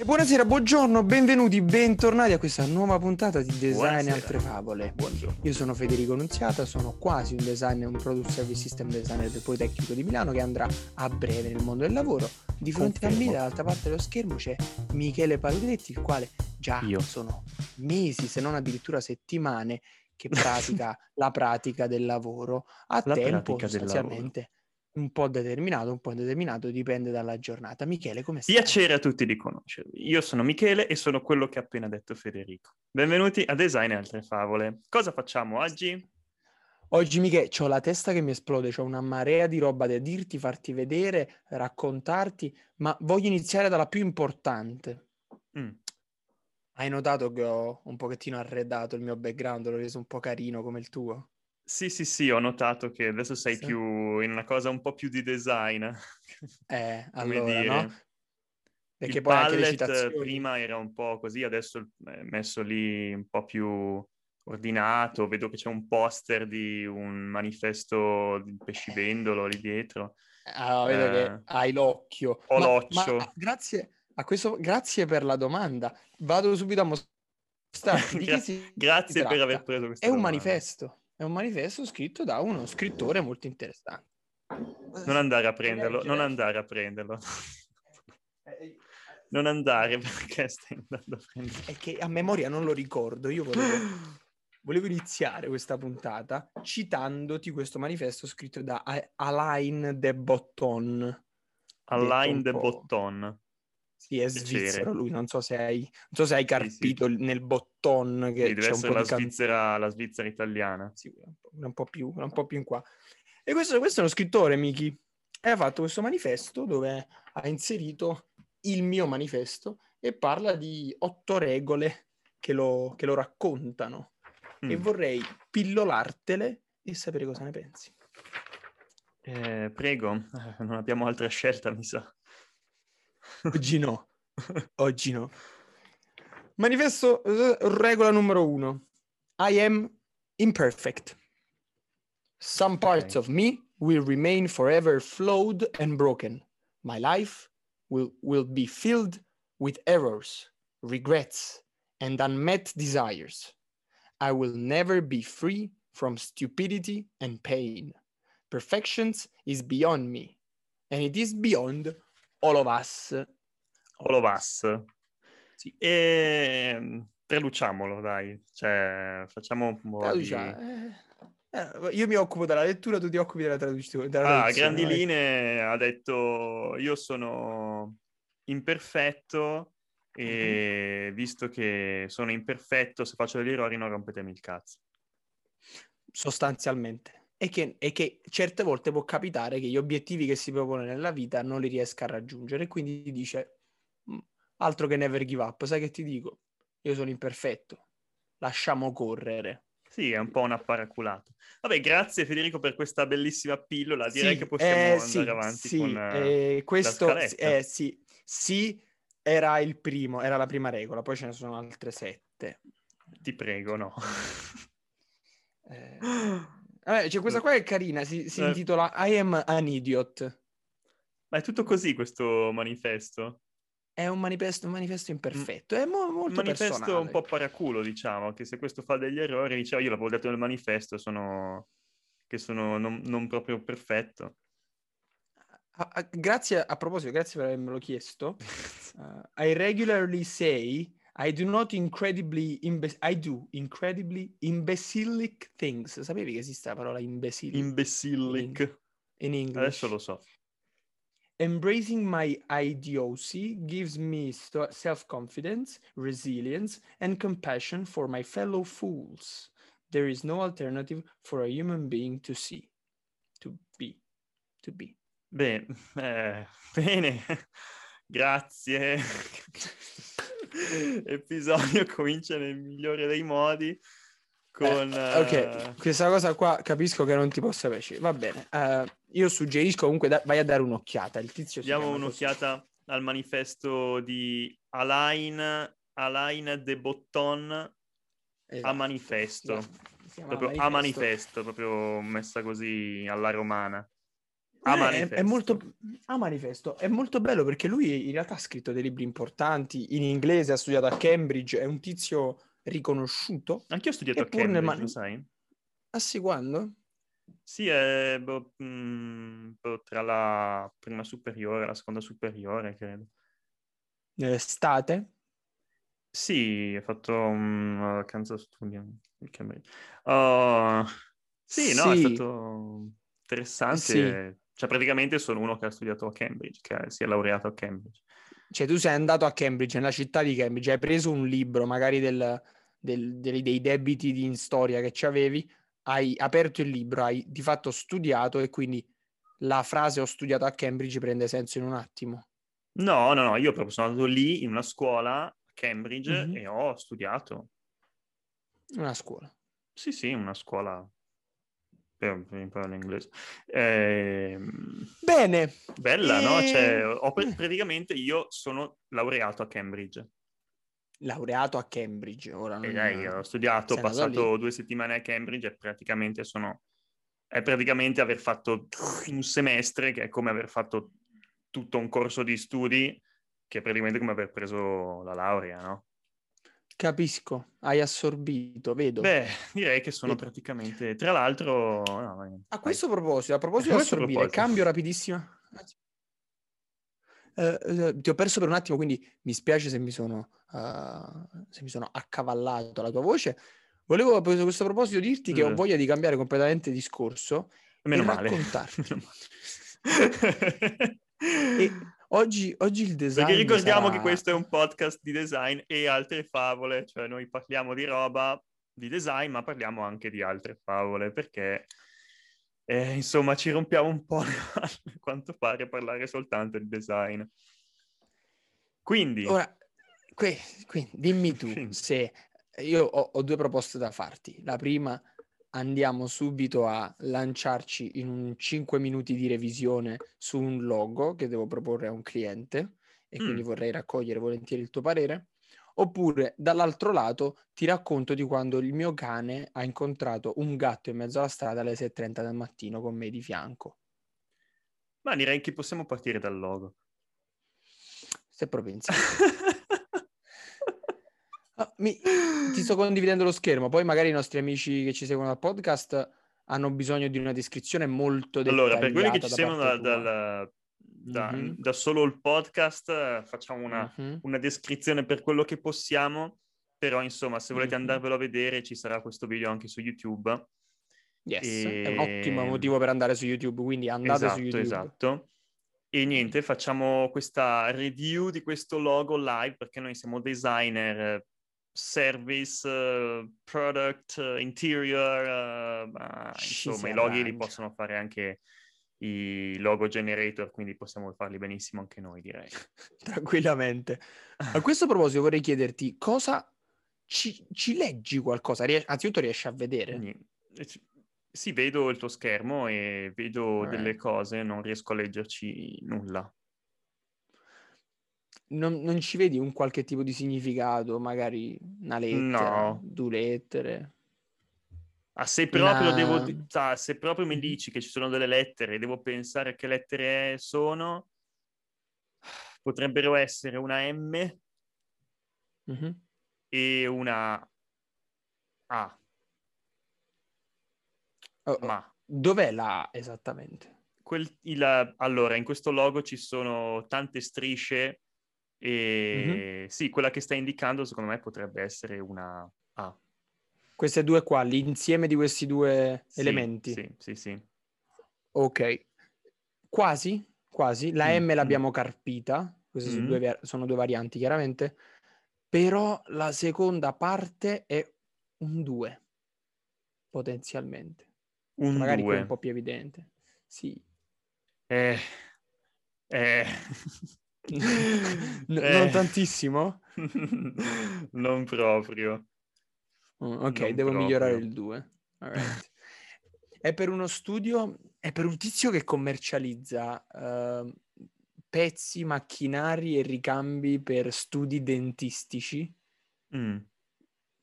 E buonasera, buongiorno, benvenuti, bentornati a questa nuova puntata di Design e altre favole. Buongiorno. Io sono Federico Nunziata, sono quasi un designer, un product service system designer del Politecnico di Milano che andrà a breve nel mondo del lavoro. Di fronte a me, dall'altra parte dello schermo, c'è Michele Pavlietti, il quale già sono mesi, se non addirittura settimane, che pratica la pratica del lavoro a tempo sostanzialmente. Un po' determinato, un po' indeterminato, dipende dalla giornata. Michele, come stai? Piacere a tutti di conoscervi. Io sono Michele e sono quello che ha appena detto Federico. Benvenuti a Design e altre favole. Cosa facciamo oggi? Oggi, Michele, c'ho la testa che mi esplode, c'ho una marea di roba da dirti, farti vedere, raccontarti, ma voglio iniziare dalla più importante. Hai notato che ho un pochettino arredato il mio background, l'ho reso un po' carino come il tuo? Sì, ho notato che adesso sei più in una cosa un po' più di design. Allora, no? Perché il poi palette anche le citazioni... prima era un po' così, adesso è messo lì un po' più ordinato. Vedo che c'è un poster di un manifesto di pescivendolo lì dietro. Vedo che hai l'occhio. Ho l'occhio. Ma grazie a questo, grazie per la domanda. Vado subito a mostrarti. Grazie per aver preso questa domanda. Manifesto. È un manifesto scritto da uno scrittore molto interessante. Non andare a prenderlo. Non andare, perché stai andando a prenderlo. È che a memoria non lo ricordo. Io volevo iniziare questa puntata citandoti questo manifesto scritto da Alain de Botton. Alain de Botton. Sì, è svizzero lui, non so se hai carpito sì. Nel Botton che deve c'è essere un po' la Svizzera, la Svizzera italiana. Sì, un po' più in qua. E questo è uno scrittore, Michi, e ha fatto questo manifesto dove ha inserito il mio manifesto e parla di 8 regole che lo raccontano. E vorrei pillolartele e sapere cosa ne pensi. Prego, non abbiamo altra scelta, mi sa. Oggi no. Manifesto regola numero 1. I am imperfect. Some parts of me will remain forever flawed and broken. My life will be filled with errors, regrets, and unmet desires. I will never be free from stupidity and pain. Perfection is beyond me, and it is beyond All of us. Sì. E traduciamolo, dai. Cioè, facciamo un po' di... Io mi occupo della lettura, tu ti occupi della traduzione. A grandi linee ha detto io sono imperfetto e visto che sono imperfetto, se faccio degli errori non rompetemi il cazzo. Sostanzialmente. E che certe volte può capitare che gli obiettivi che si propone nella vita non li riesca a raggiungere, quindi ti dice altro che never give up, sai che ti dico? Io sono imperfetto, lasciamo correre. Sì, è un po' una paraculata. Vabbè, grazie Federico per questa bellissima pillola, direi che possiamo andare avanti con questo, la scaletta. Era il primo, era la prima regola, poi ce ne sono altre 7. Ti prego, no. Cioè questa qua è carina, si intitola I am an idiot. Ma è tutto così questo manifesto? È un manifesto imperfetto, è molto personale. Un manifesto un po' paraculo, diciamo, che se questo fa degli errori, diceva io l'avevo detto nel manifesto, sono non proprio perfetto. Grazie per avermelo chiesto. I regularly say I do incredibly imbecilic things. Sapevi che esiste la parola imbecilic? In English. Adesso lo so. Embracing my idiocy gives me self-confidence, resilience, and compassion for my fellow fools. There is no alternative for a human being to see. To be. Bene. Grazie. Episodio comincia nel migliore dei modi con ok, questa cosa qua capisco che non ti possa piacere, va bene. Io suggerisco comunque vai a dare un'occhiata. Il tizio diamo un'occhiata così. Al manifesto di Alain de Botton, esatto. A manifesto proprio messa così alla romana. A manifesto. È molto bello perché lui in realtà ha scritto dei libri importanti, in inglese, ha studiato a Cambridge, è un tizio riconosciuto. Anche io ho studiato a Cambridge, lo sai? Ah sì, quando? Sì, tra la prima superiore e la seconda superiore, credo. Nell'estate? Sì, ho fatto una vacanza studio in Cambridge. Sì. È stato interessante. Sì. Cioè, praticamente sono uno che ha studiato a Cambridge, che si è laureato a Cambridge. Cioè, tu sei andato a Cambridge, nella città di Cambridge, hai preso un libro, magari dei debiti in storia che ci avevi, hai aperto il libro, hai di fatto studiato e quindi la frase "ho studiato a Cambridge" prende senso in un attimo. No, io proprio sono andato lì in una scuola a Cambridge e ho studiato. Una scuola? Sì, una scuola per imparare l'inglese. Bene! Bella, no? Cioè, praticamente io sono laureato a Cambridge. Ora non... ho studiato, ho passato 2 settimane a Cambridge e praticamente è praticamente aver fatto un semestre, che è come aver fatto tutto un corso di studi, che è praticamente come aver preso la laurea, no? Capisco, hai assorbito, vedo. Beh, direi che sono praticamente... Tra l'altro... A proposito di assorbire, cambio rapidissimo. Ti ho perso per un attimo, quindi mi spiace se mi sono accavallato la tua voce. Volevo a questo proposito dirti che ho voglia di cambiare completamente discorso e raccontarti. Meno male. E oggi il design... Perché ricordiamo che questo è un podcast di design e altre favole, cioè noi parliamo di roba, di design, ma parliamo anche di altre favole, perché... insomma, ci rompiamo un po' quanto pare a parlare soltanto di design. Quindi... Ora, dimmi tu se... Io ho 2 proposte da farti. La prima, andiamo subito a lanciarci in un 5 minuti di revisione su un logo che devo proporre a un cliente e quindi vorrei raccogliere volentieri il tuo parere. Oppure, dall'altro lato, ti racconto di quando il mio cane ha incontrato un gatto in mezzo alla strada alle 6:30 del mattino con me di fianco. Ma direi che possiamo partire dal logo. Se propensi. Ti sto condividendo lo schermo, poi magari i nostri amici che ci seguono dal podcast hanno bisogno di una descrizione molto dettagliata. Allora, per quelli che ci seguono da solo il podcast facciamo una descrizione per quello che possiamo, però insomma se volete andarvelo a vedere ci sarà questo video anche su YouTube. Yes, è un ottimo motivo per andare su YouTube, quindi andate su YouTube. Esatto. E niente, facciamo questa review di questo logo live perché noi siamo designer, service, product, interior, insomma i loghi li possono fare anche i logo generator, quindi possiamo farli benissimo anche noi, direi. Tranquillamente. A questo proposito vorrei chiederti, cosa ci leggi qualcosa? Anzitutto riesci a vedere? Sì, vedo il tuo schermo e vedo delle cose, non riesco a leggerci nulla. Non ci vedi un qualche tipo di significato, magari una lettera, 2 lettere? Se proprio mi dici che ci sono delle lettere e devo pensare a che lettere sono, potrebbero essere una M e una A. Ma dov'è la A esattamente? Allora, in questo logo ci sono tante strisce e sì, quella che sta indicando secondo me potrebbe essere una A. Queste 2 qua, l'insieme di questi 2 elementi? Sì. Ok. Quasi. La M l'abbiamo carpita. Queste sono 2 varianti, chiaramente. Però la seconda parte è un 2, potenzialmente. Magari 2. Magari è un po' più evidente. Sì. Non tantissimo? Non proprio. Ok, migliorare il 2. All right. È per uno studio, è per un tizio che commercializza pezzi, macchinari e ricambi per studi dentistici,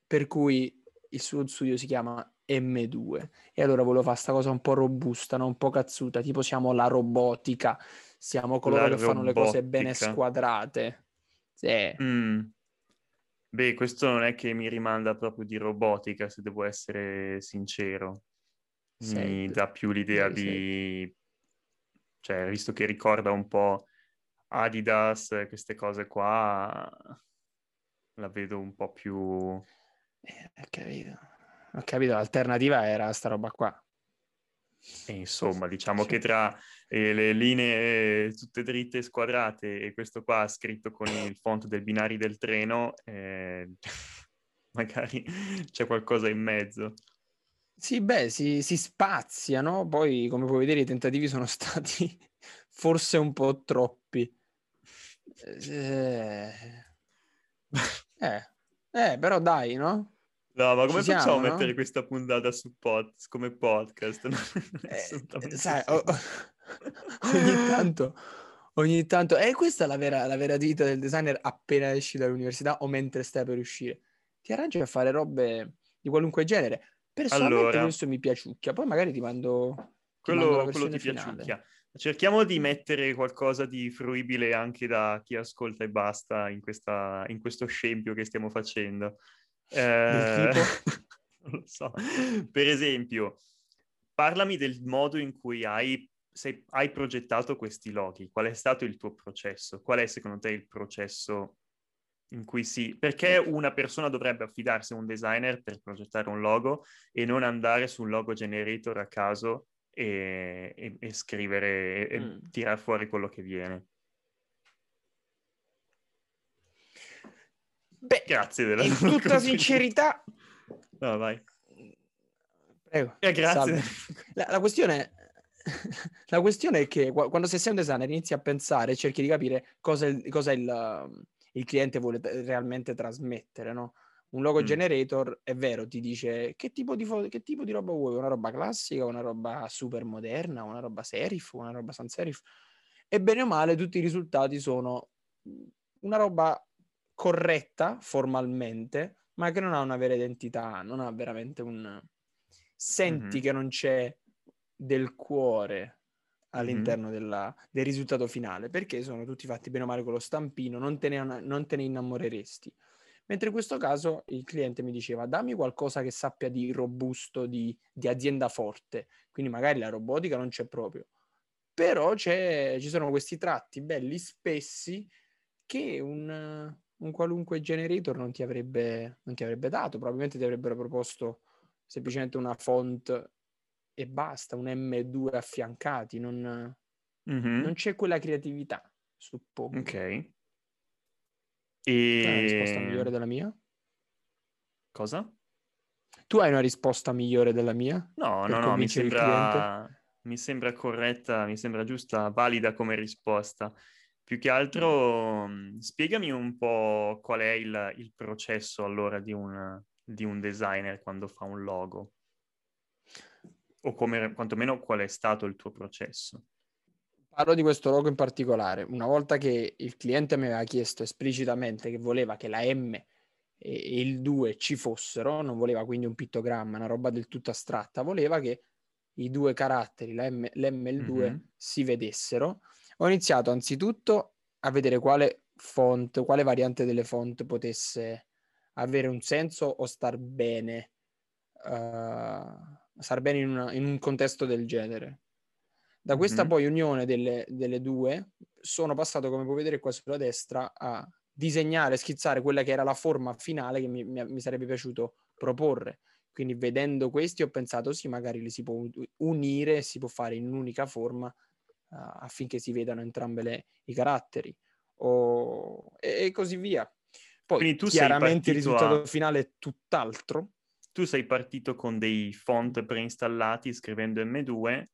per cui il suo studio si chiama M2. E allora volevo fare sta cosa un po' robusta, no? Un po' cazzuta, tipo siamo la robotica, siamo coloro la che robotica. Fanno le cose bene squadrate. Sì. Beh, questo non è che mi rimanda proprio di robotica, se devo essere sincero. Mi dà più l'idea di... Cioè, visto che ricorda un po' Adidas, queste cose qua, la vedo un po' più... Ho capito, l'alternativa era sta roba qua. E insomma, diciamo che tra le linee tutte dritte e squadrate e questo qua scritto con il font del binari del treno, magari c'è qualcosa in mezzo. Sì, beh, si spaziano, poi come puoi vedere i tentativi sono stati forse un po' troppi. Però dai, no? No, ma come facciamo a mettere questa puntata su come podcast? Sai, ogni tanto... questa è la vera vita del designer appena esci dall'università o mentre stai per uscire. Ti arrangi a fare robe di qualunque genere. Personalmente questo mi piaciucchia, poi magari ti mando quello ti piaciucchia. Cerchiamo di mettere qualcosa di fruibile anche da chi ascolta e basta in questo scempio che stiamo facendo. Non lo so. Per esempio, parlami del modo in cui hai progettato questi loghi. Qual è stato il tuo processo? Qual è secondo te il processo in cui perché una persona dovrebbe affidarsi a un designer per progettare un logo e non andare sul logo generator a caso e scrivere e tirare fuori quello che viene? Beh, grazie della in tutta sincerità. No, vai. Prego. Grazie. La questione è che quando sei un designer inizi a pensare, cerchi di capire cosa il cliente vuole realmente trasmettere, no? Un logo generator, è vero, ti dice che tipo di roba vuoi, una roba classica, una roba super moderna, una roba serif, una roba sans serif. E bene o male tutti i risultati sono una roba corretta formalmente, ma che non ha una vera identità, non ha veramente un... Senti che non c'è del cuore all'interno del risultato finale, perché sono tutti fatti bene o male con lo stampino, non te ne innamoreresti. Mentre in questo caso il cliente mi diceva dammi qualcosa che sappia di robusto, di azienda forte, quindi magari la robotica non c'è proprio, però ci sono questi tratti belli spessi che un qualunque generator non ti avrebbe dato. Probabilmente ti avrebbero proposto semplicemente una font e basta, un M2 affiancati, non c'è quella creatività, suppongo. Ok. E... hai una risposta migliore della mia? Cosa? Tu hai una risposta migliore della mia? No, mi sembra corretta, mi sembra giusta, valida come risposta. Più che altro spiegami un po' qual è il processo allora di un designer quando fa un logo, o quantomeno qual è stato il tuo processo. Parlo di questo logo in particolare. Una volta che il cliente mi aveva chiesto esplicitamente che voleva che la M e il 2 ci fossero, non voleva quindi un pittogramma, una roba del tutto astratta, voleva che i due caratteri, l'M e il 2, si vedessero. Ho iniziato anzitutto a vedere quale variante delle font potesse avere un senso o star bene in un contesto del genere. Da questa poi unione delle due sono passato, come puoi vedere qua sulla destra, a schizzare quella che era la forma finale che mi sarebbe piaciuto proporre. Quindi vedendo questi ho pensato sì, magari li si può unire, si può fare in un'unica forma, affinché si vedano entrambe i caratteri e così via. Poi quindi chiaramente il risultato finale è tutt'altro. Tu sei partito con dei font preinstallati scrivendo M2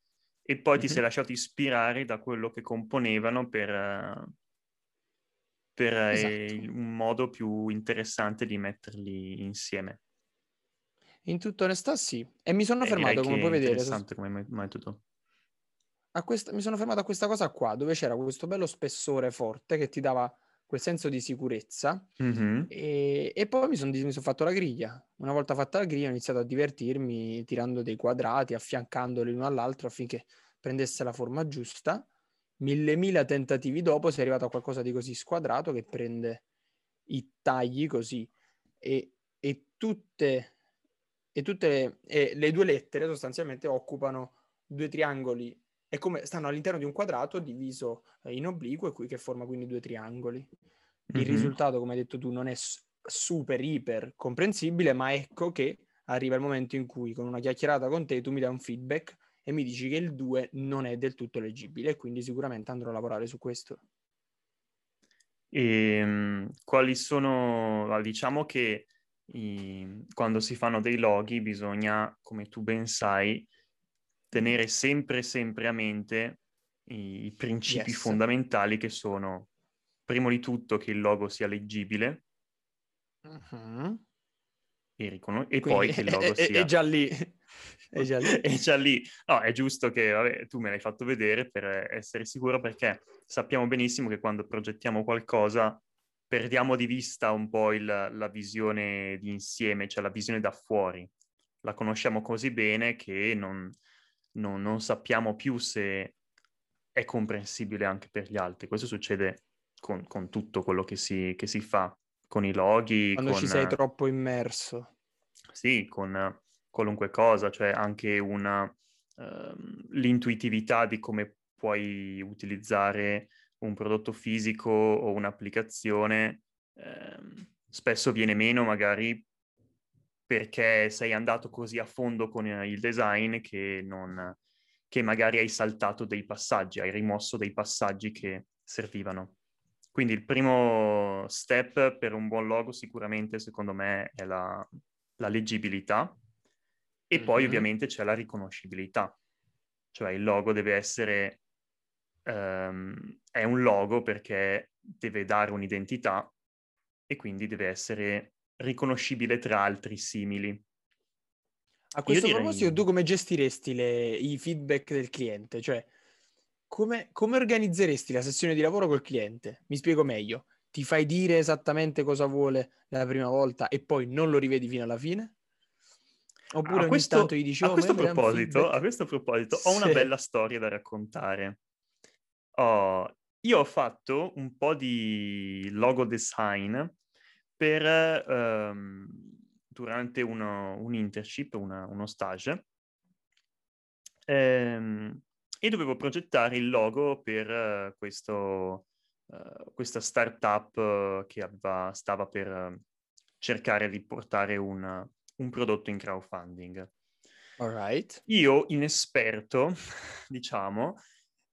e poi ti sei lasciato ispirare da quello che componevano per esatto. Un modo più interessante di metterli insieme. In tutta onestà sì, e mi sono fermato, come puoi vedere. È interessante come metodo. Mi sono fermato a questa cosa qua, dove c'era questo bello spessore forte che ti dava quel senso di sicurezza, e poi mi sono fatto la griglia. Una volta fatta la griglia ho iniziato a divertirmi tirando dei quadrati, affiancandoli l'uno all'altro affinché prendesse la forma giusta. 1000 tentativi dopo sei arrivato a qualcosa di così squadrato che prende i tagli così, e tutte le due lettere sostanzialmente occupano due triangoli, è come stanno all'interno di un quadrato diviso in obliquo, e qui che forma quindi due triangoli. Il risultato, come hai detto tu, non è super iper comprensibile, ma ecco che arriva il momento in cui con una chiacchierata con te tu mi dai un feedback e mi dici che il 2 non è del tutto leggibile, e quindi sicuramente andrò a lavorare su questo. E quali sono, diciamo che quando si fanno dei loghi bisogna, come tu ben sai, tenere sempre a mente i principi fondamentali, che sono, prima di tutto, che il logo sia leggibile, e poi che il logo sia... È già lì. No, è giusto che tu me l'hai fatto vedere per essere sicuro, perché sappiamo benissimo che quando progettiamo qualcosa perdiamo di vista un po' la visione di insieme, cioè la visione da fuori. La conosciamo così bene che non sappiamo più se è comprensibile anche per gli altri. Questo succede con tutto quello che si fa, con i loghi. Quando ci sei troppo immerso. Sì, con qualunque cosa, cioè anche l'intuitività di come puoi utilizzare un prodotto fisico o un'applicazione, spesso viene meno magari perché sei andato così a fondo con il design che magari hai saltato dei passaggi, hai rimosso dei passaggi che servivano. Quindi il primo step per un buon logo sicuramente, secondo me, è la leggibilità, e poi ovviamente c'è la riconoscibilità, cioè il logo deve essere... è un logo perché deve dare un'identità e quindi deve essere riconoscibile tra altri simili. A questo proposito, tu come gestiresti i feedback del cliente? Cioè, come organizzeresti la sessione di lavoro col cliente? Mi spiego meglio. Ti fai dire esattamente cosa vuole la prima volta e poi non lo rivedi fino alla fine? Oppure ogni tanto gli dici, a questo proposito, ho una bella storia da raccontare. Io ho fatto un po' di logo design per durante un internship, uno stage, e dovevo progettare il logo per questa startup che stava per cercare di portare un prodotto in crowdfunding. All right. Io, inesperto, diciamo,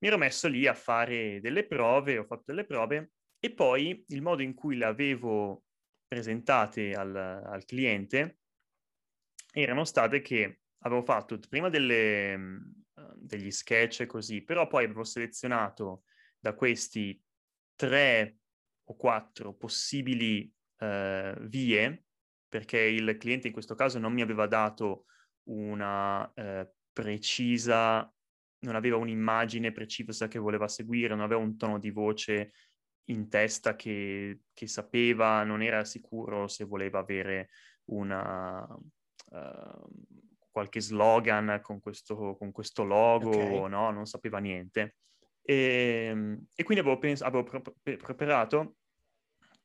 mi ero messo lì a fare delle prove, ho fatto delle prove, e poi il modo in cui le avevo presentate al cliente erano state che avevo fatto prima degli sketch così, però poi avevo selezionato da questi 3 o 4 possibili vie, perché il cliente in questo caso non mi aveva dato una precisa... non aveva un'immagine precisa che voleva seguire, non aveva un tono di voce in testa che sapeva, non era sicuro se voleva avere qualche slogan con questo logo, o no, non sapeva niente. E quindi avevo preparato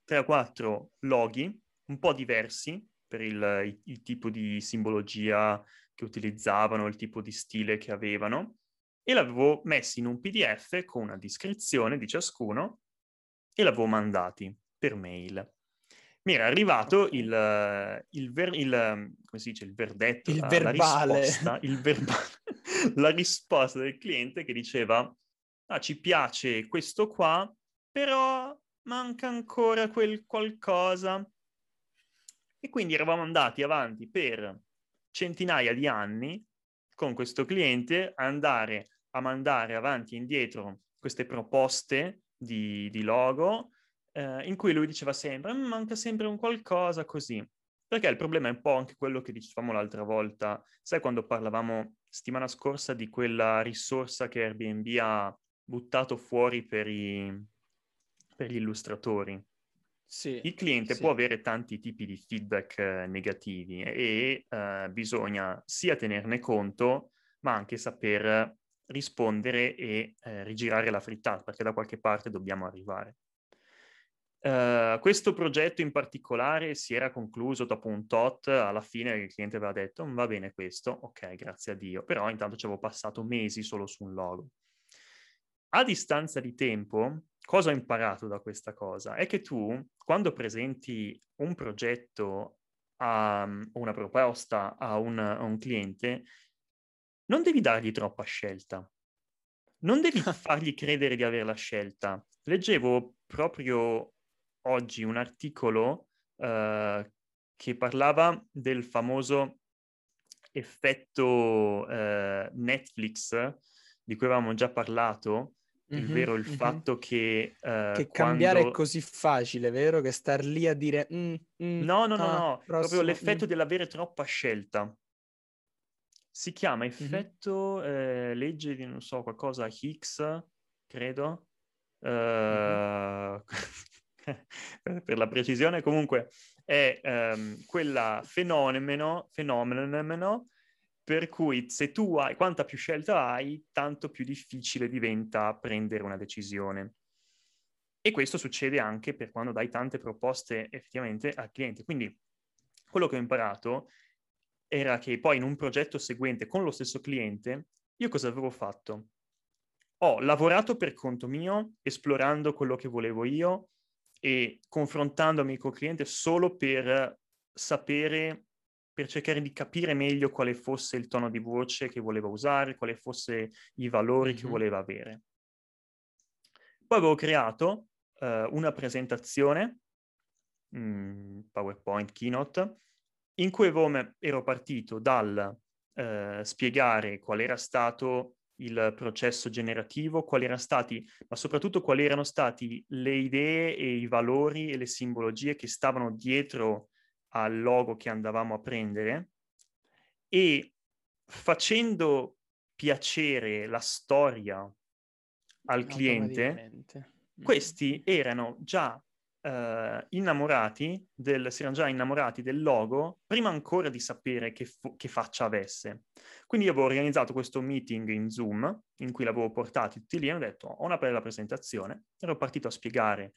3 o 4 loghi un po' diversi per il tipo di simbologia che utilizzavano, il tipo di stile che avevano, e l'avevo messi in un PDF con una descrizione di ciascuno e l'avevo mandati per mail. Mi era arrivato il verdetto, la risposta, la risposta del cliente che diceva: ah, ci piace questo qua, però manca ancora quel qualcosa. E quindi eravamo andati avanti per centinaia di anni con questo cliente, andare a mandare avanti e indietro queste proposte di logo, in cui lui diceva sempre manca sempre un qualcosa così. Perché il problema è un po' anche quello che dicevamo l'altra volta, sai, quando parlavamo settimana scorsa di quella risorsa che Airbnb ha buttato fuori per gli illustratori. Sì, il cliente può avere tanti tipi di feedback negativi e bisogna sia tenerne conto, ma anche saper rispondere e rigirare la frittata, perché da qualche parte dobbiamo arrivare. Questo progetto in particolare si era concluso dopo un tot. Alla fine il cliente aveva detto va bene questo, ok, grazie a Dio, però intanto ci avevo passato mesi solo su un logo. A distanza di tempo, cosa ho imparato da questa cosa? È che tu, quando presenti un progetto o una proposta a un cliente, non devi dargli troppa scelta. Non devi fargli credere di averla scelta. Leggevo proprio oggi un articolo che parlava del famoso effetto Netflix, di cui avevamo già parlato, ovvero il fatto che cambiare è così facile, vero? Che star lì a dire no, proprio l'effetto dell'avere troppa scelta. Si chiama effetto legge di, non so, qualcosa, Hicks, credo, per la precisione. Comunque è quella fenomeno per cui se tu hai, quanta più scelta hai, tanto più difficile diventa prendere una decisione. E questo succede anche per quando dai tante proposte effettivamente al cliente. Quindi quello che ho imparato era che poi in un progetto seguente con lo stesso cliente, io cosa avevo fatto? Ho lavorato per conto mio, esplorando quello che volevo io e confrontandomi col cliente solo per sapere, per cercare di capire meglio quale fosse il tono di voce che voleva usare, quale fosse i valori che voleva avere. Poi avevo creato una presentazione, PowerPoint, Keynote, in cui ero partito dal spiegare qual era stato il processo generativo, ma soprattutto quali erano stati le idee e i valori e le simbologie che stavano dietro al logo che andavamo a prendere, e facendo piacere la storia al cliente, questi erano già si erano già innamorati del logo prima ancora di sapere che faccia avesse. Quindi io avevo organizzato questo meeting in Zoom in cui l'avevo portati tutti lì e ho detto ho una bella presentazione, ero partito a spiegare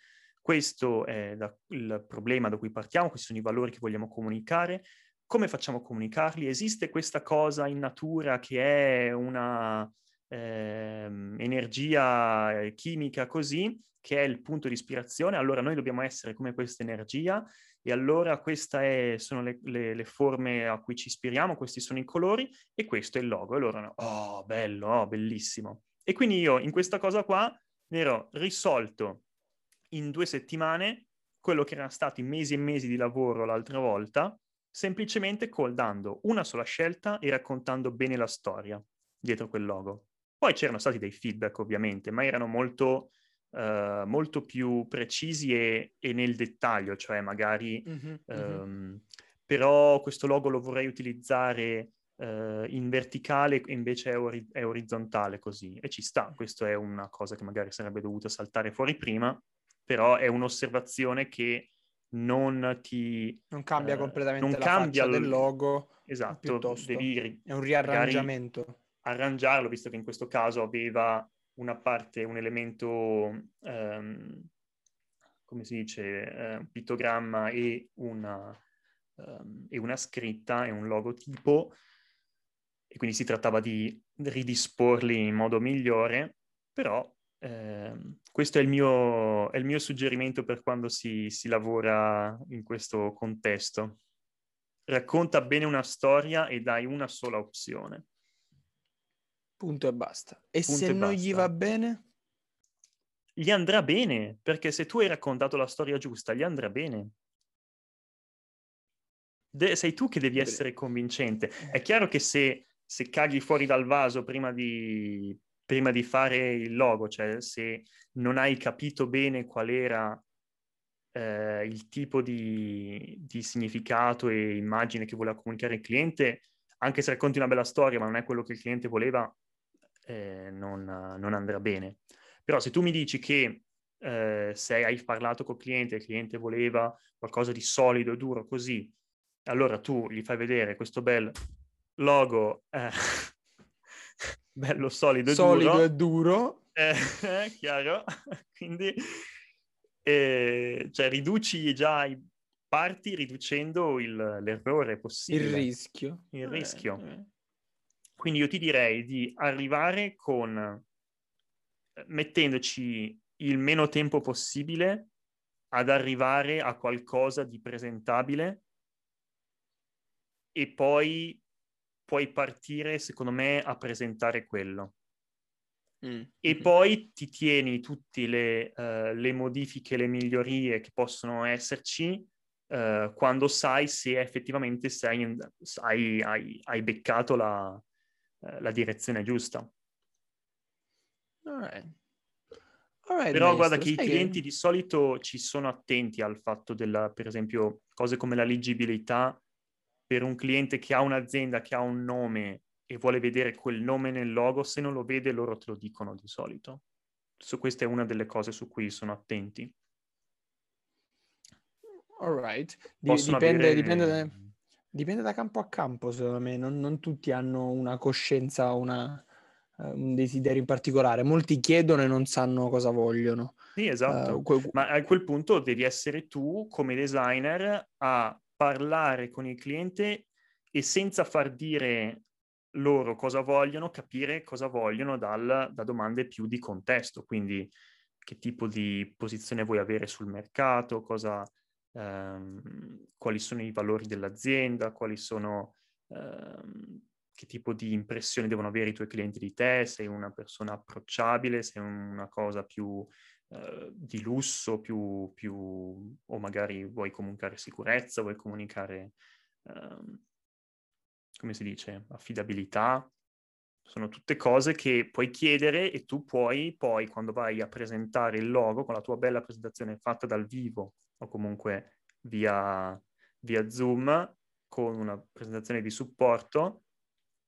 questo è il problema da cui partiamo, questi sono i valori che vogliamo comunicare, come facciamo a comunicarli, esiste questa cosa in natura che è una energia chimica così, che è il punto di ispirazione, allora noi dobbiamo essere come questa energia e allora queste sono le forme a cui ci ispiriamo, questi sono i colori e questo è il logo. E loro, oh bello, oh bellissimo. E quindi io in questa cosa qua mi ero risolto in 2 settimane quello che erano stati mesi e mesi di lavoro l'altra volta, semplicemente dando una sola scelta e raccontando bene la storia dietro quel logo. Poi c'erano stati dei feedback ovviamente, ma erano molto più precisi e nel dettaglio, cioè magari però questo logo lo vorrei utilizzare in verticale e invece è orizzontale così, e ci sta, questa è una cosa che magari sarebbe dovuta saltare fuori prima, però è un'osservazione che non cambia completamente non la cambia faccia del logo, esatto, piuttosto devi, è un riarrangiamento, arrangiarlo, visto che in questo caso aveva una parte, un elemento, come si dice, un pittogramma e una scritta e un logotipo, e quindi si trattava di ridisporli in modo migliore, però questo è il mio suggerimento per quando si lavora in questo contesto. Racconta bene una storia e dai una sola opzione. Punto e basta. E se non gli va bene? Gli andrà bene, perché se tu hai raccontato la storia giusta, gli andrà bene. Sei tu che devi essere convincente. È chiaro che se cagli fuori dal vaso prima di fare il logo, cioè se non hai capito bene qual era il tipo di significato e immagine che voleva comunicare il cliente, anche se racconti una bella storia ma non è quello che il cliente voleva, non andrà bene. Però se tu mi dici che se hai parlato col cliente, il cliente voleva qualcosa di solido, duro, così, allora tu gli fai vedere questo bel logo bello solido e duro. Chiaro? Quindi cioè, riduci già i parti riducendo l'errore possibile. Il rischio. Quindi io ti direi di arrivare con, mettendoci il meno tempo possibile ad arrivare a qualcosa di presentabile, e poi puoi partire, secondo me, a presentare quello. E poi ti tieni tutte le modifiche, le migliorie che possono esserci quando sai se effettivamente hai beccato la direzione giusta. All right, però maestro, guarda che i clienti di solito ci sono attenti al fatto della, per esempio, cose come la leggibilità. Per un cliente che ha un'azienda, che ha un nome e vuole vedere quel nome nel logo, se non lo vede loro te lo dicono di solito. So, questa è una delle cose su cui sono attenti. All right. Dipende da campo a campo, secondo me. Non tutti hanno una coscienza, un desiderio in particolare. Molti chiedono e non sanno cosa vogliono. Sì, esatto. Ma a quel punto devi essere tu, come designer, a parlare con il cliente e, senza far dire loro cosa vogliono, capire cosa vogliono da domande più di contesto. Quindi che tipo di posizione vuoi avere sul mercato, quali sono i valori dell'azienda, che tipo di impressione devono avere i tuoi clienti di te, sei una persona approcciabile, sei una cosa più di lusso, o magari vuoi comunicare sicurezza, vuoi comunicare come si dice, affidabilità. Sono tutte cose che puoi chiedere, e tu puoi poi, quando vai a presentare il logo con la tua bella presentazione fatta dal vivo o comunque via Zoom, con una presentazione di supporto,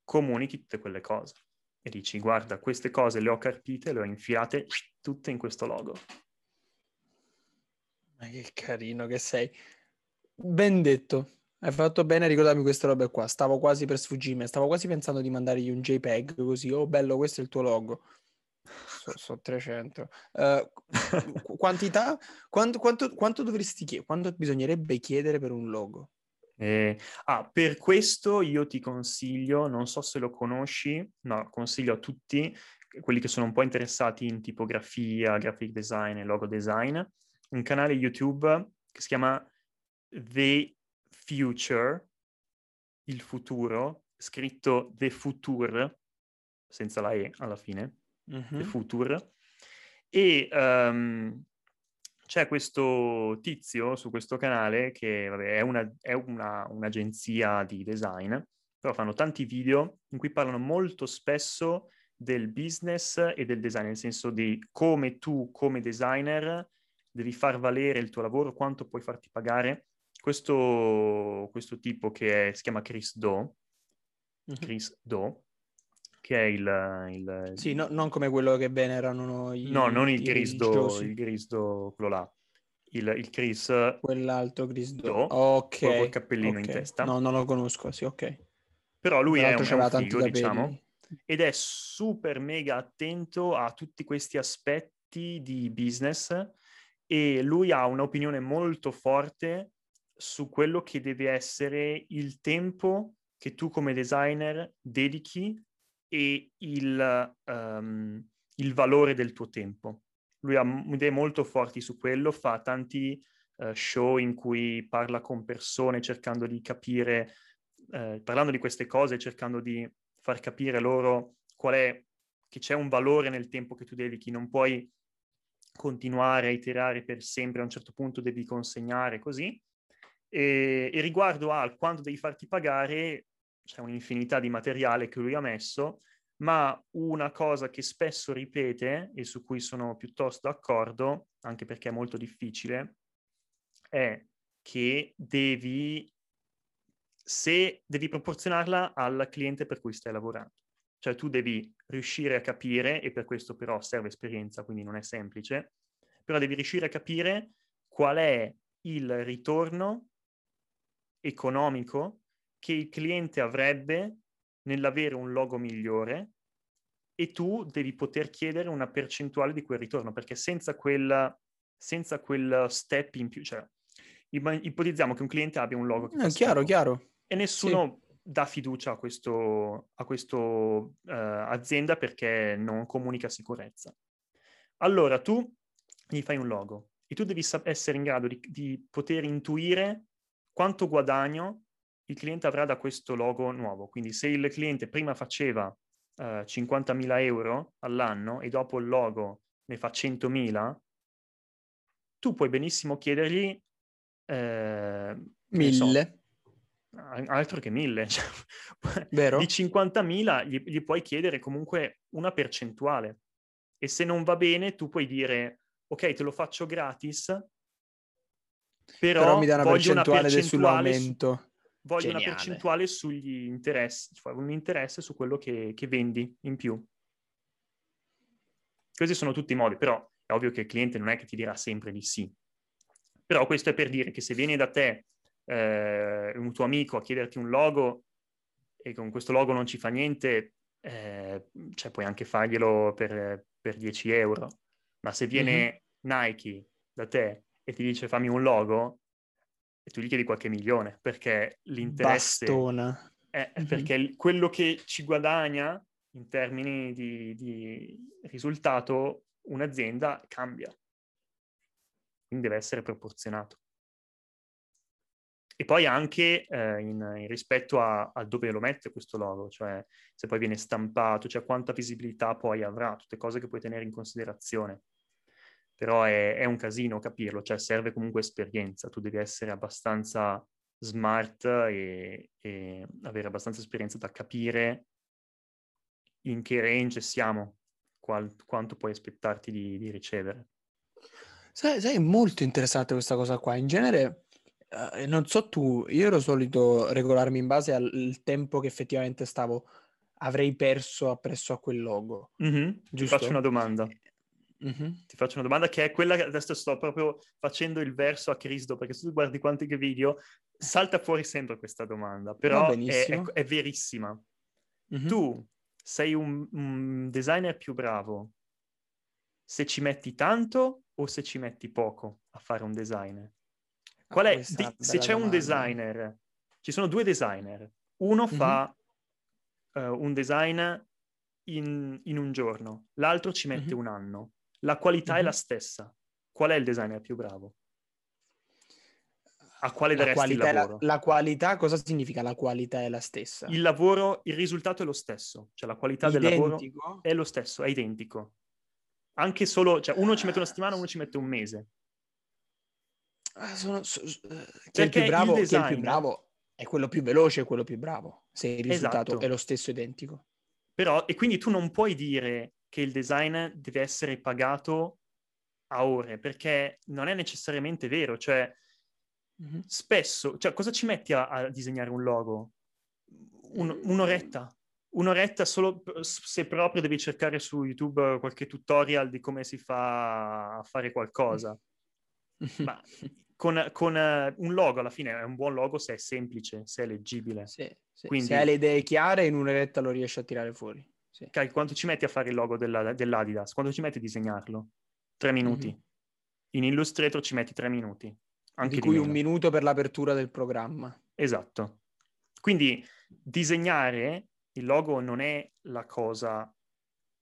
comunichi tutte quelle cose e dici: guarda, queste cose le ho carpite, le ho infilate tutte in questo logo. Ma che carino che sei. Ben detto, hai fatto bene a ricordarmi queste robe qua. Stavo quasi per sfuggirmi, stavo quasi pensando di mandargli un JPEG così: oh bello, questo è il tuo logo. So 300. Quantità? Quanto dovresti chiedere? Quanto bisognerebbe chiedere per un logo? Per questo io ti consiglio, non so se lo conosci, no, consiglio a tutti quelli che sono un po' interessati in tipografia, graphic design e logo design, un canale YouTube che si chiama The Future, il futuro, scritto The Future, senza la E alla fine, The Future, e c'è questo tizio su questo canale che un'agenzia di design, però fanno tanti video in cui parlano molto spesso del business e del design, nel senso di come tu, come designer, devi far valere il tuo lavoro, quanto puoi farti pagare. Questo tipo si chiama Chris Do, che è il... Sì, no, non come quello che venerano i... No, non il Chris Do, il Chris Do, quello là. Il Chris... Quell'altro Chris Do. Ok. Con il cappellino in testa. No, non lo conosco, sì, ok. Però lui è un figo, diciamo. Ed è super mega attento a tutti questi aspetti di business, e lui ha un'opinione molto forte su quello che deve essere il tempo che tu come designer dedichi e il valore del tuo tempo. Lui ha idee molto forti su quello, fa tanti show in cui parla con persone cercando di capire, parlando di queste cose, cercando di far capire loro che c'è un valore nel tempo che tu dedichi, non puoi continuare a iterare per sempre, a un certo punto devi consegnare, così. E riguardo al quanto devi farti pagare, c'è un'infinità di materiale che lui ha messo, ma una cosa che spesso ripete e su cui sono piuttosto d'accordo, anche perché è molto difficile, è che devi proporzionarla al cliente per cui stai lavorando. Cioè tu devi riuscire a capire, e per questo però serve esperienza, quindi non è semplice, però devi riuscire a capire qual è il ritorno economico che il cliente avrebbe nell'avere un logo migliore, e tu devi poter chiedere una percentuale di quel ritorno, perché senza quel step in più, cioè ipotizziamo che un cliente abbia un logo che chiaro e nessuno dà fiducia a questo azienda perché non comunica sicurezza. Allora tu gli fai un logo e tu devi essere in grado di poter intuire quanto guadagno il cliente avrà da questo logo nuovo. Quindi se il cliente prima faceva 50.000 euro all'anno e dopo il logo ne fa 100.000, tu puoi benissimo chiedergli 1.000. Altro che 1.000, cioè, vero? Di 50.000 gli puoi chiedere comunque una percentuale, e se non va bene tu puoi dire ok, te lo faccio gratis, però mi dà una percentuale sull'aumento. Voglio geniale. Una percentuale sugli interessi, cioè un interesse su quello che vendi in più. Questi sono tutti i modi, però è ovvio che il cliente non è che ti dirà sempre di sì. Però questo è per dire che se viene da te un tuo amico a chiederti un logo e con questo logo non ci fa niente, cioè puoi anche farglielo per 10 euro. Ma se viene Nike da te e ti dice fammi un logo, e tu gli chiedi qualche milione, perché l'interesse bastona. Perché quello che ci guadagna in termini di risultato un'azienda cambia, quindi deve essere proporzionato. E poi anche in rispetto a dove lo mette questo logo, cioè se poi viene stampato, cioè quanta visibilità poi avrà, tutte cose che puoi tenere in considerazione. Però è un casino capirlo, cioè serve comunque esperienza, tu devi essere abbastanza smart e avere abbastanza esperienza da capire in che range siamo, quanto puoi aspettarti di ricevere. Sai, è molto interessante questa cosa qua. In genere, non so tu, io ero solito regolarmi in base al tempo che effettivamente avrei perso appresso a quel logo. Ti faccio una domanda. Ti faccio una domanda che è quella che adesso sto proprio facendo il verso a Chris Do, perché se tu guardi quanti che video salta fuori sempre questa domanda, però è verissima. Tu sei un designer più bravo se ci metti tanto o se ci metti poco a fare un designer? Qual è se c'è domanda. Un designer, ci sono due designer, uno fa un design in un giorno, l'altro ci mette un anno. La qualità è la stessa. Qual è il designer più bravo? A quale daresti il lavoro? La qualità, cosa significa la qualità è la stessa? Il lavoro, il risultato è lo stesso. Cioè la qualità del lavoro è lo stesso, è identico. Anche solo, cioè uno ci mette una settimana, uno ci mette un mese. Chi è il più bravo, il design... chi è il più bravo è quello più veloce, è quello più bravo. Se il risultato è lo stesso, identico. Però, e quindi tu non puoi dire che il design deve essere pagato a ore, perché non è necessariamente vero, cioè spesso, cioè cosa ci metti a disegnare un logo? Un'oretta solo, se proprio devi cercare su YouTube qualche tutorial di come si fa a fare qualcosa, ma con un logo alla fine è un buon logo se è semplice, se è leggibile. Quindi, se hai le idee chiare in un'oretta lo riesci a tirare fuori. Quanto ci metti a fare il logo dell'Adidas? Quanto ci metti a disegnarlo? 3 minuti. In Illustrator ci metti 3 minuti. Anche di cui un minuto per l'apertura del programma. Esatto. Quindi disegnare il logo non è la cosa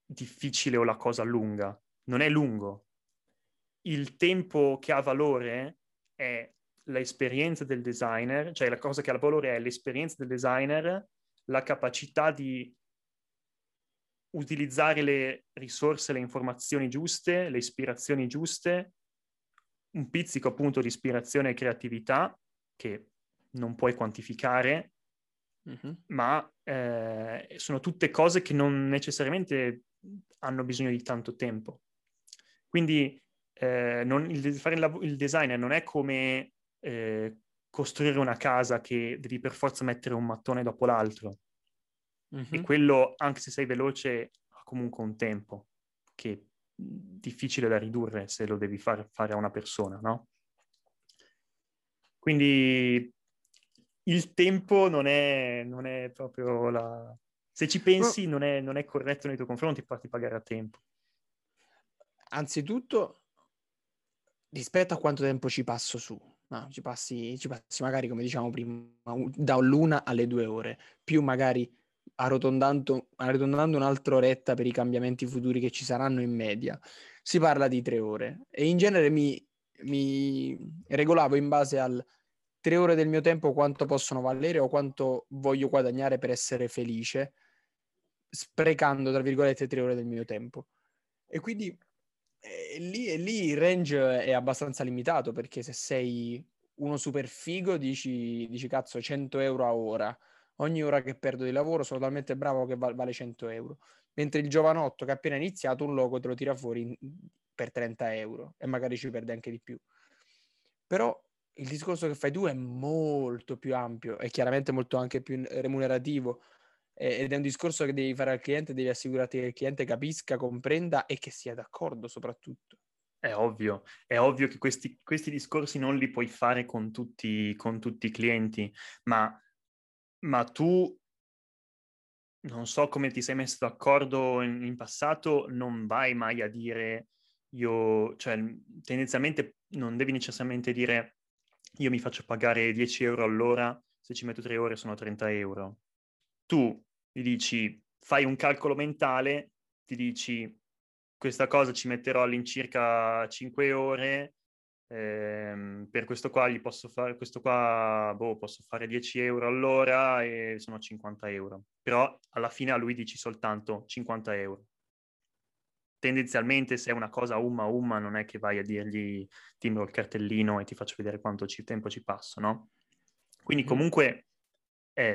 difficile o la cosa lunga. Non è lungo. Il tempo che ha valore è l'esperienza del designer, cioè la cosa che ha valore è l'esperienza del designer, la capacità di utilizzare le risorse, le informazioni giuste, le ispirazioni giuste, un pizzico appunto di ispirazione e creatività che non puoi quantificare, ma sono tutte cose che non necessariamente hanno bisogno di tanto tempo. Quindi fare il designer non è come costruire una casa che devi per forza mettere un mattone dopo l'altro. E quello, anche se sei veloce, ha comunque un tempo che difficile da ridurre se lo devi fare a una persona, no? Quindi il tempo non è proprio la... Se ci pensi non è corretto nei tuoi confronti farti pagare a tempo. Anzitutto, rispetto a quanto tempo ci passo su. No, ci passi magari, come diciamo prima, da l'una alle 2 ore, più magari arrotondando un'altra oretta per i cambiamenti futuri che ci saranno in media. Si parla di 3 ore e in genere mi regolavo in base al 3 ore del mio tempo quanto possono valere o quanto voglio guadagnare per essere felice, sprecando, tra virgolette, 3 ore del mio tempo. E quindi... E lì il range è abbastanza limitato, perché se sei uno super figo dici cazzo, 100 euro a ora, ogni ora che perdo di lavoro sono talmente bravo che vale 100 euro, mentre il giovanotto che ha appena iniziato un logo te lo tira fuori per 30 euro e magari ci perde anche di più. Però il discorso che fai tu è molto più ampio e chiaramente molto anche più remunerativo, ed è un discorso che devi fare al cliente, devi assicurarti che il cliente capisca, comprenda e che sia d'accordo soprattutto. È ovvio che questi discorsi non li puoi fare con tutti i clienti, ma tu non so come ti sei messo d'accordo in passato, non vai mai a dire tendenzialmente non devi necessariamente dire io mi faccio pagare 10 euro all'ora, se ci metto 3 ore sono 30 euro. Tu gli dici, fai un calcolo mentale, ti dici questa cosa ci metterò all'incirca 5 ore, per questo qua gli posso fare, posso fare 10 euro all'ora e sono 50 euro. Però alla fine a lui dici soltanto 50 euro. Tendenzialmente se è una cosa umma, non è che vai a dirgli timbro il cartellino e ti faccio vedere quanto tempo ci passo, no? Quindi comunque...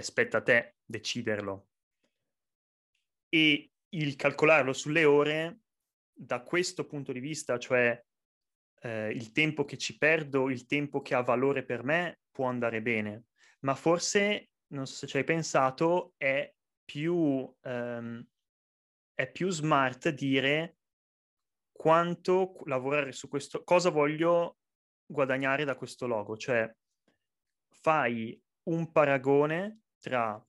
spetta a te deciderlo, e il calcolarlo sulle ore da questo punto di vista, cioè il tempo che ci perdo, il tempo che ha valore per me, può andare bene, ma forse, non so se ci hai pensato, è più smart dire quanto lavorare su questo, cosa voglio guadagnare da questo logo, cioè fai un paragone tra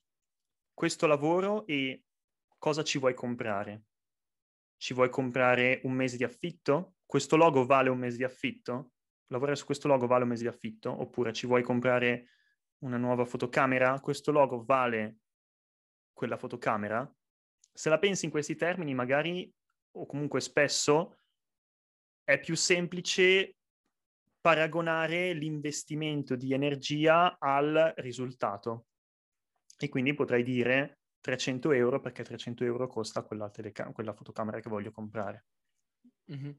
questo lavoro e cosa ci vuoi comprare. Ci vuoi comprare un mese di affitto? Questo logo vale un mese di affitto? Lavorare su questo logo vale un mese di affitto? Oppure ci vuoi comprare una nuova fotocamera? Questo logo vale quella fotocamera? Se la pensi in questi termini, magari, o comunque spesso, è più semplice paragonare l'investimento di energia al risultato, e quindi potrei dire 300 euro perché 300 euro costa quella fotocamera che voglio comprare. Mm-hmm.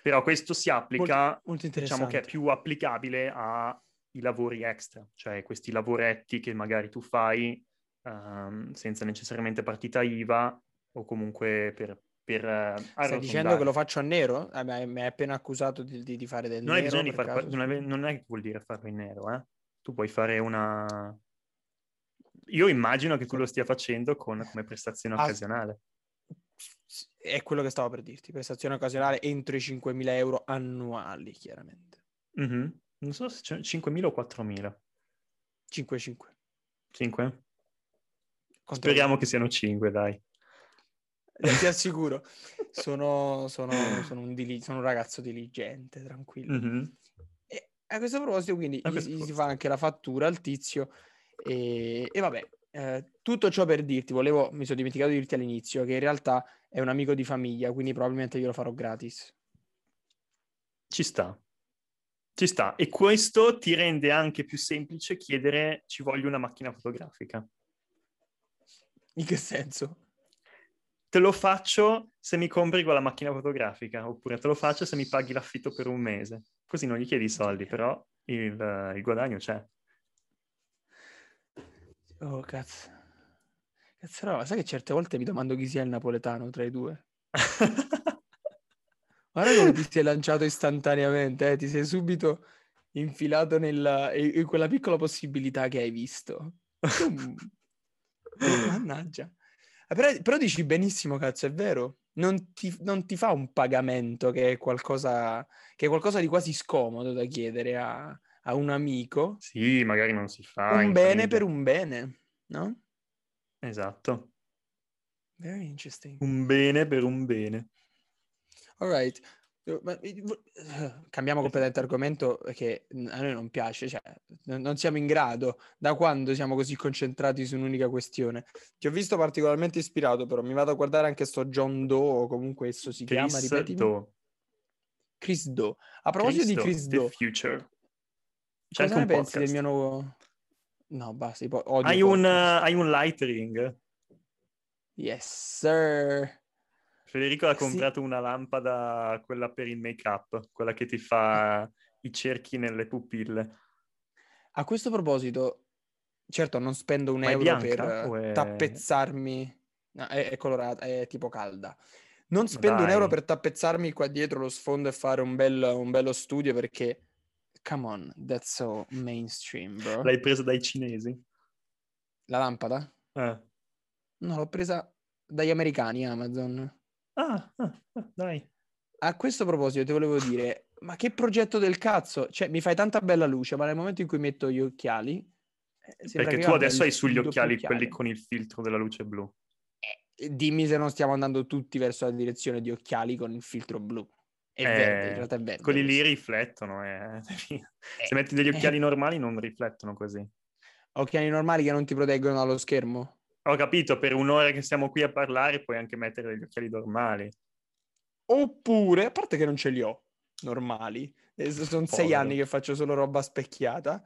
Però questo si applica, molto diciamo che è più applicabile ai lavori extra, cioè questi lavoretti che magari tu fai senza necessariamente partita IVA o comunque stai dicendo che lo faccio a nero? Mi hai appena accusato di fare del non nero. Hai di far, caso, non è che vuol dire farlo in nero, eh? Tu puoi fare una... Io immagino che tu lo stia facendo come prestazione occasionale. È quello che stavo per dirti, prestazione occasionale entro i 5.000 euro annuali, chiaramente. Mm-hmm. Non so se c'è 5.000 o 4.000. 5? Speriamo che siano 5, dai. Ti assicuro, sono un ragazzo diligente, tranquillo. Mm-hmm. E a questo proposito, quindi, si fa anche la fattura al tizio. E vabbè, tutto ciò per dirti, mi sono dimenticato di dirti all'inizio, che in realtà è un amico di famiglia, quindi probabilmente glielo farò gratis. Ci sta. E questo ti rende anche più semplice chiedere, ci voglio una macchina fotografica. In che senso? Te lo faccio se mi compri quella macchina fotografica, oppure te lo faccio se mi paghi l'affitto per un mese. Così non gli chiedi i soldi, però il guadagno c'è. Oh, cazzarola, sai che certe volte mi domando chi sia il napoletano tra i due? Guarda come ti sei lanciato istantaneamente, ti sei subito infilato in quella piccola possibilità che hai visto. Mannaggia. Però dici benissimo, cazzo, è vero. non ti fa un pagamento che è qualcosa di quasi scomodo da chiedere a un amico. Sì, magari non si fa. Un bene per un bene, no? Esatto. Very interesting. Un bene per un bene. All right. Cambiamo completamente argomento, che a noi non piace, cioè non siamo in grado, da quando siamo così concentrati su un'unica questione. Ti ho visto particolarmente ispirato, però mi vado a guardare anche sto John Do, o comunque esso si chiama, ripetimi. Chris Do. A proposito di Chris Do, The Future. C'è cosa ne pensi del mio nuovo... No, basta. Hai un lightering? Yes, sir. Federico ha comprato una lampada, quella per il make-up, quella che ti fa i cerchi nelle pupille. A questo proposito, certo non spendo un euro per tappezzarmi... No, è colorata, è tipo calda. Non spendo un euro per tappezzarmi qua dietro lo sfondo e fare un bello studio, perché... Come on, that's so mainstream, bro. L'hai presa dai cinesi? La lampada? No, l'ho presa dagli americani, Amazon. Dai. A questo proposito ti volevo dire, ma che progetto del cazzo? Cioè, mi fai tanta bella luce, ma nel momento in cui metto gli occhiali... Perché tu adesso hai sugli occhiali quelli con il filtro della luce blu. Dimmi se non stiamo andando tutti verso la direzione di occhiali con il filtro blu. È verde, in realtà è verde. Quelli lì riflettono, Se metti degli occhiali normali non riflettono così. Occhiali normali che non ti proteggono dallo schermo? Ho capito, per un'ora che siamo qui a parlare puoi anche mettere degli occhiali normali. Oppure, a parte che non ce li ho, normali, sono 6 anni che faccio solo roba specchiata,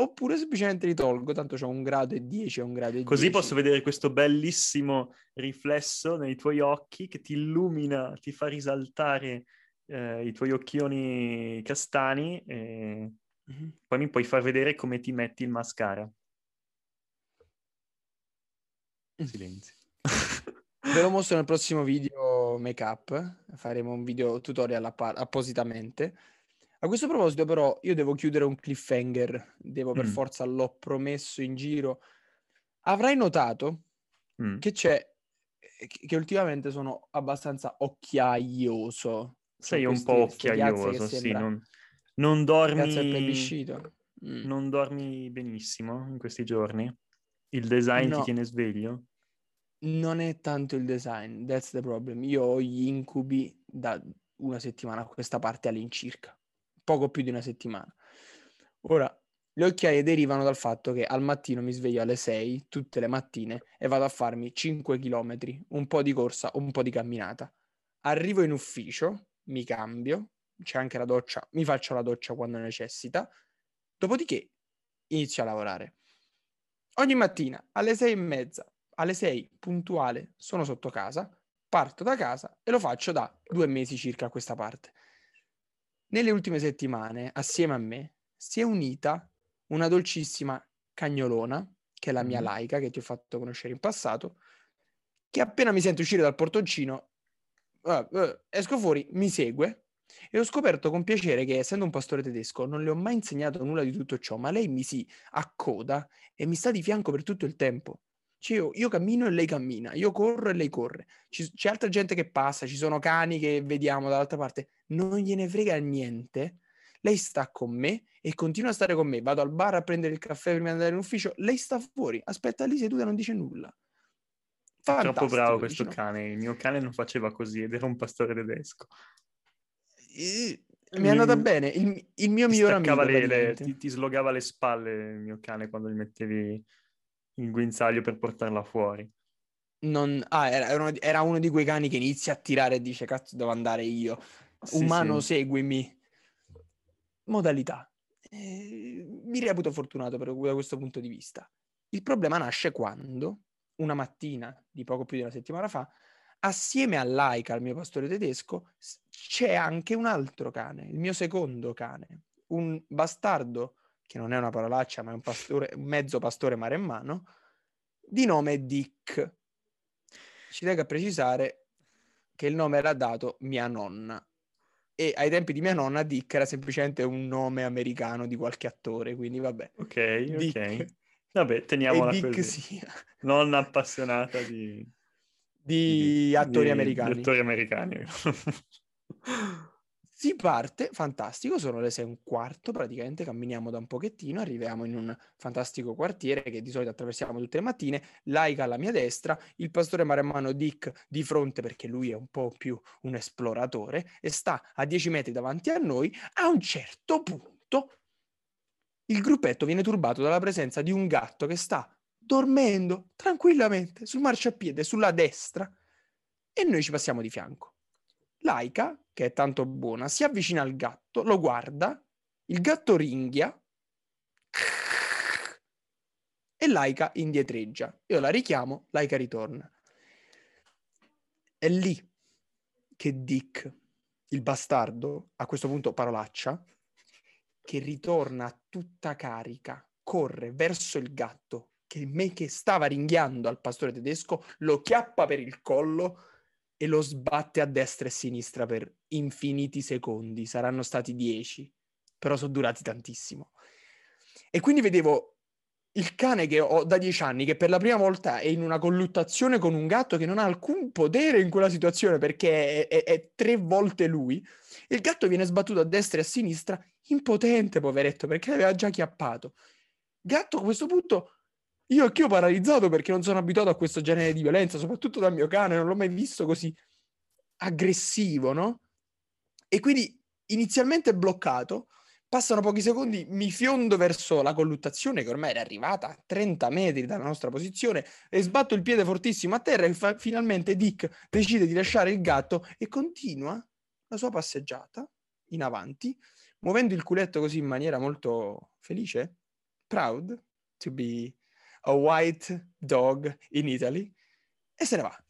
oppure semplicemente li tolgo, tanto c'ho 1,10 gradi, 1,10 gradi. Così posso vedere questo bellissimo riflesso nei tuoi occhi che ti illumina, ti fa risaltare i tuoi occhioni castani e poi mi puoi far vedere come ti metti il mascara. Silenzio. Ve lo mostro nel prossimo video make up, faremo un video tutorial appositamente. A questo proposito però io devo chiudere un cliffhanger, devo per forza, l'ho promesso in giro. Avrai notato che ultimamente sono abbastanza occhiaioso. Sei un po' occhiaioso, sì, non dormi. Non dormi benissimo in questi giorni. Il design ti tiene sveglio? Non è tanto il design, that's the problem. Io ho gli incubi da una settimana a questa parte all'incirca, poco più di una settimana. Ora, le occhiaie derivano dal fatto che al mattino mi sveglio alle 6 tutte le mattine e vado a farmi 5 chilometri, un po' di corsa, un po' di camminata. Arrivo in ufficio, mi cambio, c'è anche la doccia, mi faccio la doccia quando necessita, dopodiché inizio a lavorare. Ogni mattina alle 6:30, alle 6 puntuale sono sotto casa, parto da casa e lo faccio da 2 mesi circa a questa parte. Nelle ultime settimane, assieme a me, si è unita una dolcissima cagnolona, che è la mia Laika, che ti ho fatto conoscere in passato, che appena mi sente uscire dal portoncino, esco fuori, mi segue, e ho scoperto con piacere che, essendo un pastore tedesco, non le ho mai insegnato nulla di tutto ciò, ma lei mi si accoda e mi sta di fianco per tutto il tempo. Cioè io cammino e lei cammina, io corro e lei corre, c'è altra gente che passa, ci sono cani che vediamo dall'altra parte, non gliene frega niente, lei sta con me e continua a stare con me. Vado al bar a prendere il caffè prima di andare in ufficio, lei sta fuori, aspetta lì seduta e non dice nulla. Fantastico, troppo bravo questo cane. Il mio cane non faceva così ed era un pastore tedesco. Mi è andata bene, il mio miglior amico. Ti slogava le spalle il mio cane quando gli mettevi il guinzaglio per portarla fuori. Era uno di quei cani che inizia a tirare e dice cazzo devo andare io. Umano, seguimi. Modalità. Mi reputo fortunato da questo punto di vista. Il problema nasce quando, una mattina di poco più di una settimana fa, assieme a Laika, il mio pastore tedesco, c'è anche un altro cane, il mio secondo cane, un bastardo, che non è una parolaccia, ma è un mezzo pastore maremmano, di nome Dick. Ci tengo a precisare che il nome era dato mia nonna, e ai tempi di mia nonna Dick era semplicemente un nome americano di qualche attore, quindi vabbè. Ok, Dick. Ok. Vabbè, teniamola così. Nonna appassionata di... di attori americani. Di attori americani. Si parte, fantastico, sono le 6:15 praticamente, camminiamo da un pochettino, arriviamo in un fantastico quartiere che di solito attraversiamo tutte le mattine, Laika alla mia destra, il pastore maremmano Dick di fronte perché lui è un po' più un esploratore e sta a 10 metri davanti a noi. A un certo punto il gruppetto viene turbato dalla presenza di un gatto che sta dormendo tranquillamente sul marciapiede, sulla destra, e noi ci passiamo di fianco. Laika, che è tanto buona, si avvicina al gatto, lo guarda, il gatto ringhia e Laika indietreggia. Io la richiamo, Laika ritorna. È lì che Dick, il bastardo, a questo punto parolaccia, che ritorna a tutta carica, corre verso il gatto che stava ringhiando al pastore tedesco, lo chiappa per il collo e lo sbatte a destra e a sinistra per infiniti secondi, saranno stati 10, però sono durati tantissimo. E quindi vedevo il cane che ho da 10 anni, che per la prima volta è in una colluttazione con un gatto che non ha alcun potere in quella situazione, perché è 3 volte lui, e il gatto viene sbattuto a destra e a sinistra, impotente poveretto, perché l'aveva già chiappato. Gatto a questo punto... Io anch'io paralizzato perché non sono abituato a questo genere di violenza, soprattutto dal mio cane, non l'ho mai visto così aggressivo, no? E quindi inizialmente bloccato, passano pochi secondi, mi fiondo verso la colluttazione che ormai era arrivata a 30 metri dalla nostra posizione e sbatto il piede fortissimo a terra e finalmente Dick decide di lasciare il gatto e continua la sua passeggiata in avanti, muovendo il culetto così in maniera molto felice, proud to be... a white dog in Italy, e se ne va.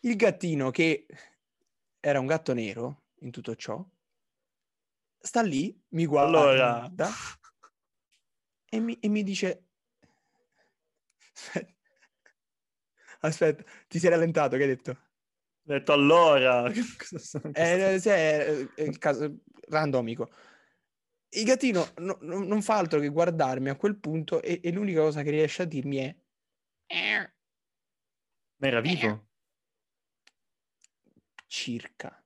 Il gattino, che era un gatto nero in tutto ciò, sta lì, mi guarda e mi dice aspetta, ti sei rallentato, che hai detto? Ho detto allora è il caso randomico. Il gattino non fa altro che guardarmi a quel punto e l'unica cosa che riesce a dirmi è... Ma era vivo? Circa.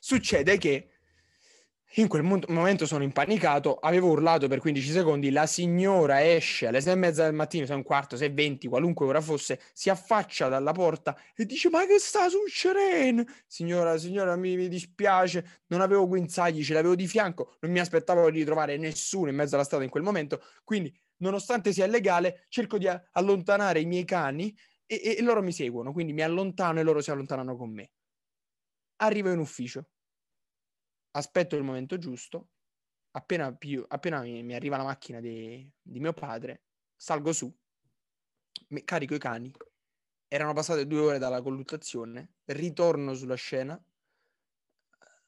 Succede che in quel momento sono impanicato, avevo urlato per 15 secondi, la signora esce alle 6:30 del mattino, 6:15, 6:20, qualunque ora fosse, si affaccia dalla porta e dice: ma che sta succedendo? Signora, mi dispiace, non avevo guinzagli, ce l'avevo di fianco, non mi aspettavo di trovare nessuno in mezzo alla strada in quel momento, quindi nonostante sia illegale cerco di allontanare i miei cani e loro mi seguono, quindi mi allontano e loro si allontanano con me. Arrivo in ufficio. Aspetto il momento giusto, appena mi arriva la macchina di mio padre, salgo su, carico i cani, erano passate 2 ore dalla colluttazione, ritorno sulla scena,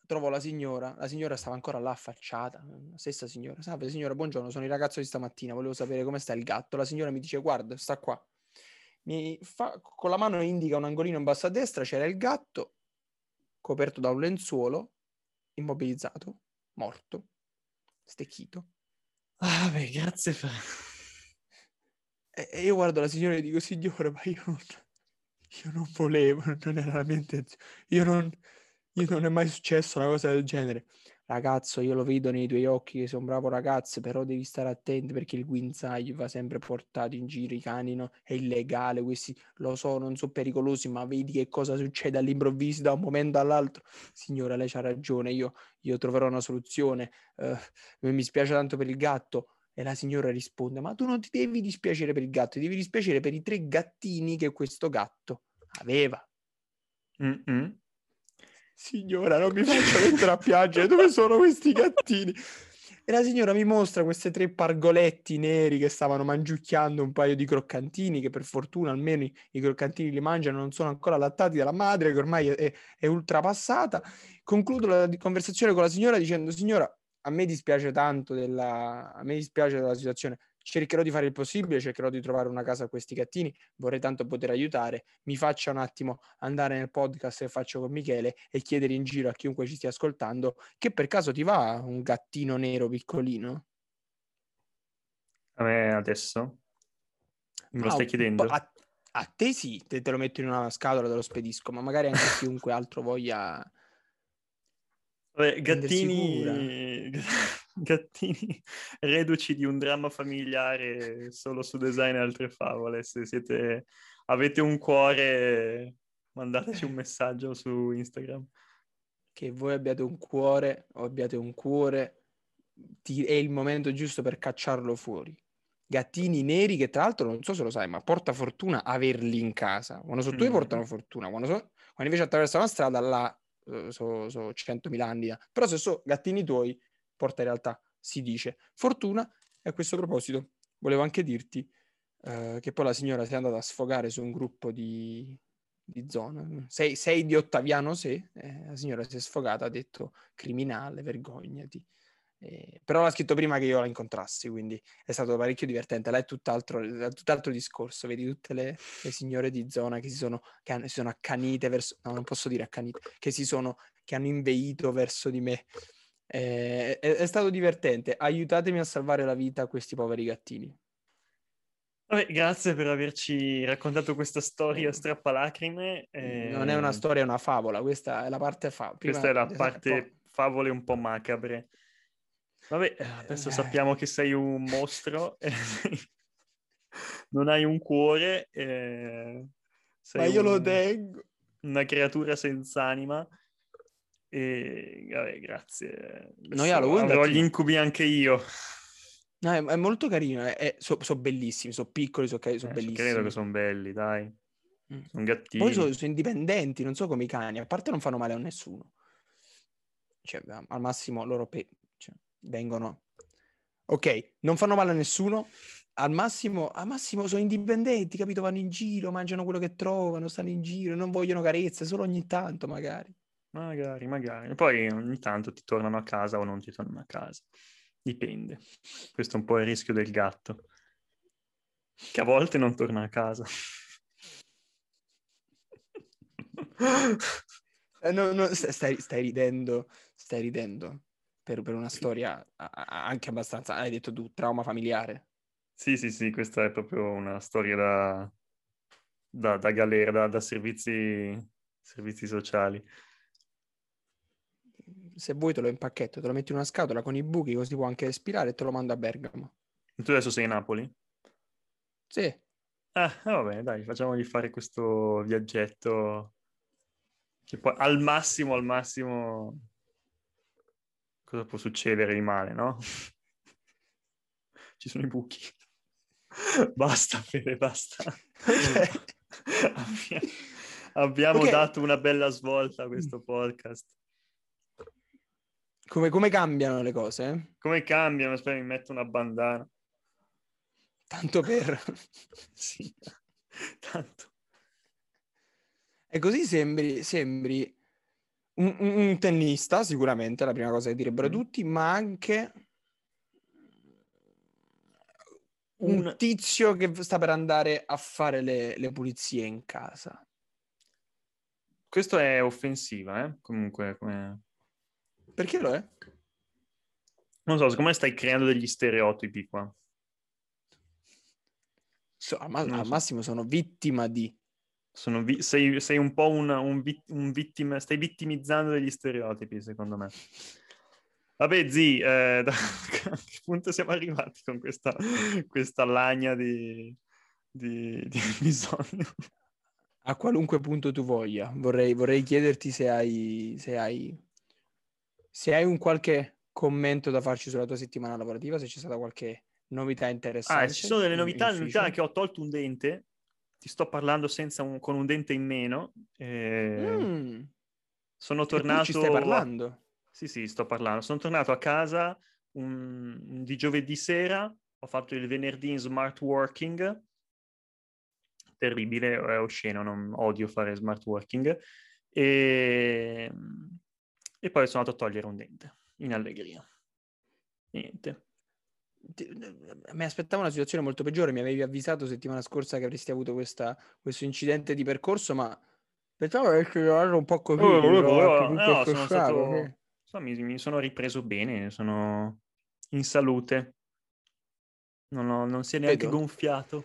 trovo la signora stava ancora là affacciata, la stessa signora: salve signora, buongiorno, sono il ragazzo di stamattina, volevo sapere come sta il gatto. La signora mi dice: guarda, sta qua, mi fa con la mano, indica un angolino in basso a destra, c'era il gatto coperto da un lenzuolo, immobilizzato, morto, stecchito. Ah beh, grazie. E io guardo la signora e dico: signora, ma io non volevo, non era la mia intenzione, io non è mai successo una cosa del genere. Ragazzo, io lo vedo nei tuoi occhi che sei un bravo ragazzo, però devi stare attento perché il guinzaglio va sempre portato in giro, i cani, no? È illegale, questi lo so, non sono pericolosi, ma vedi che cosa succede all'improvviso da un momento all'altro. Signora, lei c'ha ragione, io troverò una soluzione, mi spiace tanto per il gatto. E la signora risponde: ma tu non ti devi dispiacere per il gatto, ti devi dispiacere per i 3 gattini che questo gatto aveva. Mm-mm. Signora, non mi faccio mettere a piangere, dove sono questi gattini? E la signora mi mostra queste 3 pargoletti neri che stavano mangiucchiando un paio di croccantini, che per fortuna almeno i croccantini li mangiano, non sono ancora allattati dalla madre che ormai è ultrapassata. Concludo la conversazione con la signora dicendo: signora, a me dispiace della situazione, cercherò di fare il possibile, cercherò di trovare una casa a questi gattini, vorrei tanto poter aiutare, mi faccia un attimo andare nel podcast che faccio con Michele e chiedere in giro a chiunque ci stia ascoltando: che per caso ti va un gattino nero piccolino? A me adesso? Me lo stai chiedendo? A te sì, te lo metto in una scatola, te lo spedisco, ma magari anche chiunque altro voglia. Vabbè, gattini reduci di un dramma familiare solo su design e altre favole. Se avete un cuore, mandateci un messaggio su Instagram. Che voi abbiate un cuore o abbiate un cuore, è il momento giusto per cacciarlo fuori. Gattini neri che tra l'altro, non so se lo sai, ma porta fortuna averli in casa. Quando sono tuoi portano fortuna, quando invece attraversano la strada là sono 100.000 anni là. Però se sono gattini tuoi, porta in realtà, si dice, fortuna. E a questo proposito volevo anche dirti che poi la signora si è andata a sfogare su un gruppo di zona. Sei di Ottaviano, la signora si è sfogata, ha detto criminale, vergognati. Però l'ha scritto prima che io la incontrassi, quindi è stato parecchio divertente. Là è tutt'altro discorso. Vedi tutte le signore di zona che si sono accanite verso, no, non posso dire accanite, che hanno inveito verso di me. È stato divertente. Aiutatemi a salvare la vita a questi poveri gattini. Vabbè, grazie per averci raccontato questa storia strappalacrime. Non è una storia, è una favola. Questa è la parte questa è la parte favole un po' macabre. Vabbè, adesso sappiamo che sei un mostro, non hai un cuore, sei lo tengo. Una creatura senza anima, vabbè, grazie. Avrò gli incubi anche io. No, è molto carino, so bellissimi, sono piccoli, sono bellissimi. Credo che sono belli, dai, sono gattini. Poi sono indipendenti, non so come i cani, a parte non fanno male a nessuno. Cioè, al massimo loro vengono, ok, non fanno male a nessuno, al massimo sono indipendenti, capito? Vanno in giro, mangiano quello che trovano, stanno in giro, non vogliono carezze, solo ogni tanto magari, poi ogni tanto ti tornano a casa o non ti tornano a casa, dipende. Questo è un po' il rischio del gatto, che a volte non torna a casa. No, stai ridendo per una storia anche abbastanza, hai detto tu, trauma familiare. Sì, questa è proprio una storia da galera, da servizi sociali. Se vuoi te lo impacchetto, te lo metti in una scatola con i buchi, così può anche respirare, e te lo mando a Bergamo. Tu adesso sei a Napoli? Sì. Va bene, dai, facciamogli fare questo viaggetto, che poi al massimo... Cosa può succedere di male, no? Ci sono i buchi. Basta, Fede, basta. Abbiamo dato una bella svolta a questo podcast. Come cambiano le cose? Come cambiano? Aspetta, mi metto una bandana. Tanto per... Sì, tanto. E così sembri... Un tennista, sicuramente, è la prima cosa che direbbero tutti, ma anche un tizio che sta per andare a fare le pulizie in casa. Questo è offensiva, comunque. Perché lo è? Non so, secondo me stai creando degli stereotipi qua. Al massimo sono vittima di... Sei un po' un vittima, stai vittimizzando degli stereotipi, secondo me. Vabbè, zii, a che punto siamo arrivati con questa lagna di bisogno? A qualunque punto tu voglia. Vorrei chiederti se hai un qualche commento da farci sulla tua settimana lavorativa, se c'è stata qualche novità interessante. Ci sono delle novità che ho tolto un dente. Ti sto parlando con un dente in meno. Sono tornato... Ci stai parlando? Sì, sto parlando. Sono tornato a casa di giovedì sera. Ho fatto il venerdì in smart working. Terribile, è osceno, odio fare smart working. E poi sono andato a togliere un dente, in allegria. Niente. Mi aspettavo una situazione molto peggiore. Mi avevi avvisato settimana scorsa che avresti avuto questo incidente di percorso, ma pensavo avresti lavorato un po' così. Mi sono ripreso bene, sono in salute, non si è neanche gonfiato.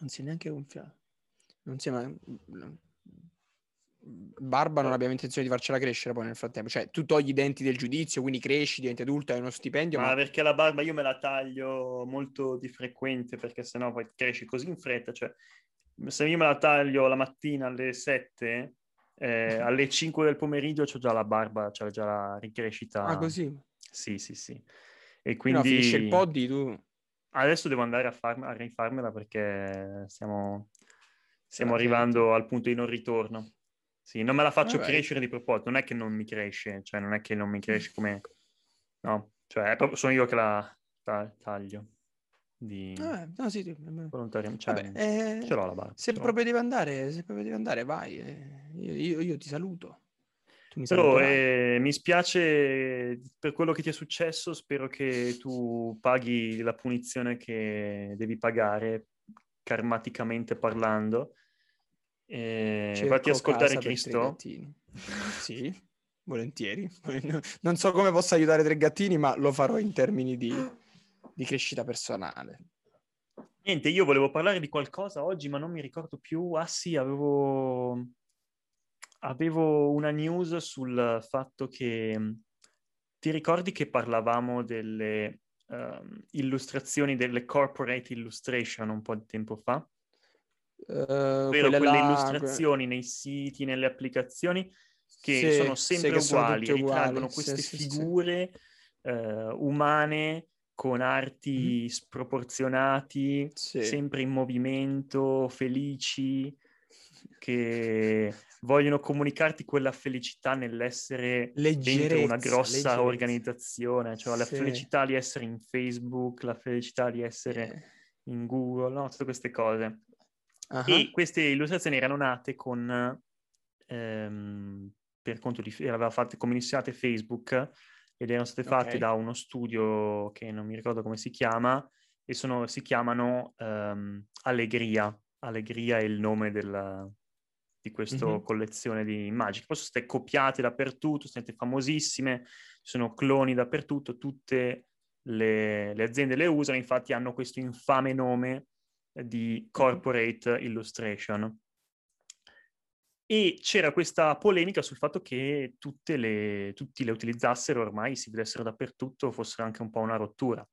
Non si è neanche gonfiato. Non si è mai... Barba non abbiamo intenzione di farcela crescere poi nel frattempo. Cioè, tu togli i denti del giudizio, quindi cresci, diventi adulto, hai uno stipendio. Ma perché la barba io me la taglio molto di frequente, perché sennò poi cresci così in fretta. Cioè, se io me la taglio la mattina alle 7, alle 5 del pomeriggio c'ho già la barba, c'ho già la ricrescita. Ah, così? Sì, sì, sì. E quindi... No, finisce il poddy, tu... Adesso devo andare a rifarmela perché stiamo arrivando al punto di non ritorno. Sì, non me la faccio crescere di proposito, non è che non mi cresce, cioè non è che non mi cresce come... No, cioè sono io che la taglio. Di... no, sì, volontariamente. Cioè, ce l'ho la barba. Se proprio devi andare, vai. Io ti saluto. Però mi spiace per quello che ti è successo, spero che tu paghi la punizione che devi pagare, karmaticamente parlando. Vatti ad ascoltare Cristo. Sì, volentieri. Non so come posso aiutare Tre Gattini, ma lo farò in termini di crescita personale. Niente, io volevo parlare di qualcosa oggi, ma non mi ricordo più. Ah sì, avevo una news sul fatto che... Ti ricordi che parlavamo delle illustrazioni, delle corporate illustration un po' di tempo fa? Quelle illustrazioni nei siti, nelle applicazioni, che sono sempre uguali, ritraggono queste figure umane con arti sproporzionati, sempre in movimento, felici, che... vogliono comunicarti quella felicità nell'essere dentro una grossa organizzazione, cioè la felicità di essere in Facebook, la felicità di essere in Google, no? Tutte queste cose. Uh-huh. E queste illustrazioni erano nate con per conto di aveva fatte come iniziate Facebook, ed erano state fatte da uno studio che non mi ricordo come si chiama, e si chiamano Allegria. Allegria è il nome di questa collezione di immagini. Poi sono state copiate dappertutto, sono state famosissime, ci sono cloni dappertutto, tutte le aziende le usano, infatti hanno questo infame nome di corporate illustration. E c'era questa polemica sul fatto che tutti le utilizzassero ormai, si vedessero dappertutto, fossero anche un po' una rottura.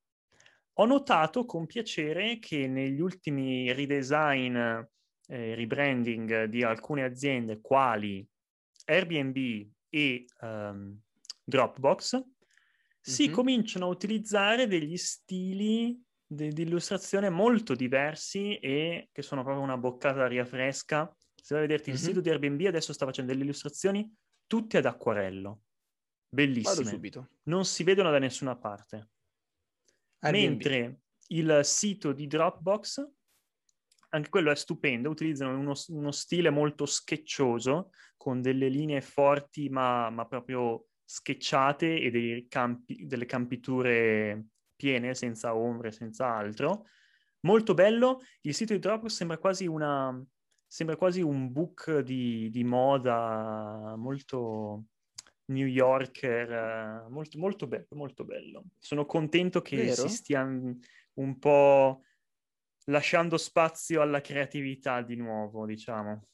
Ho notato con piacere che negli ultimi redesign, rebranding di alcune aziende quali Airbnb e Dropbox, si cominciano a utilizzare degli stili di illustrazione molto diversi e che sono proprio una boccata d'aria fresca. Se vai a vederti il sito di Airbnb, adesso sta facendo delle illustrazioni tutte ad acquarello, bellissime. Vado subito. Non si vedono da nessuna parte. Airbnb. Mentre il sito di Dropbox, anche quello è stupendo, utilizzano uno stile molto schiccioso, con delle linee forti ma proprio schiacciate, e delle campiture piene, senza ombre, senza altro. Molto bello. Il sito di Dropbox sembra quasi un book di moda, molto New Yorker, molto, molto bello, molto bello. Sono contento che si stia un po' lasciando spazio alla creatività di nuovo, diciamo.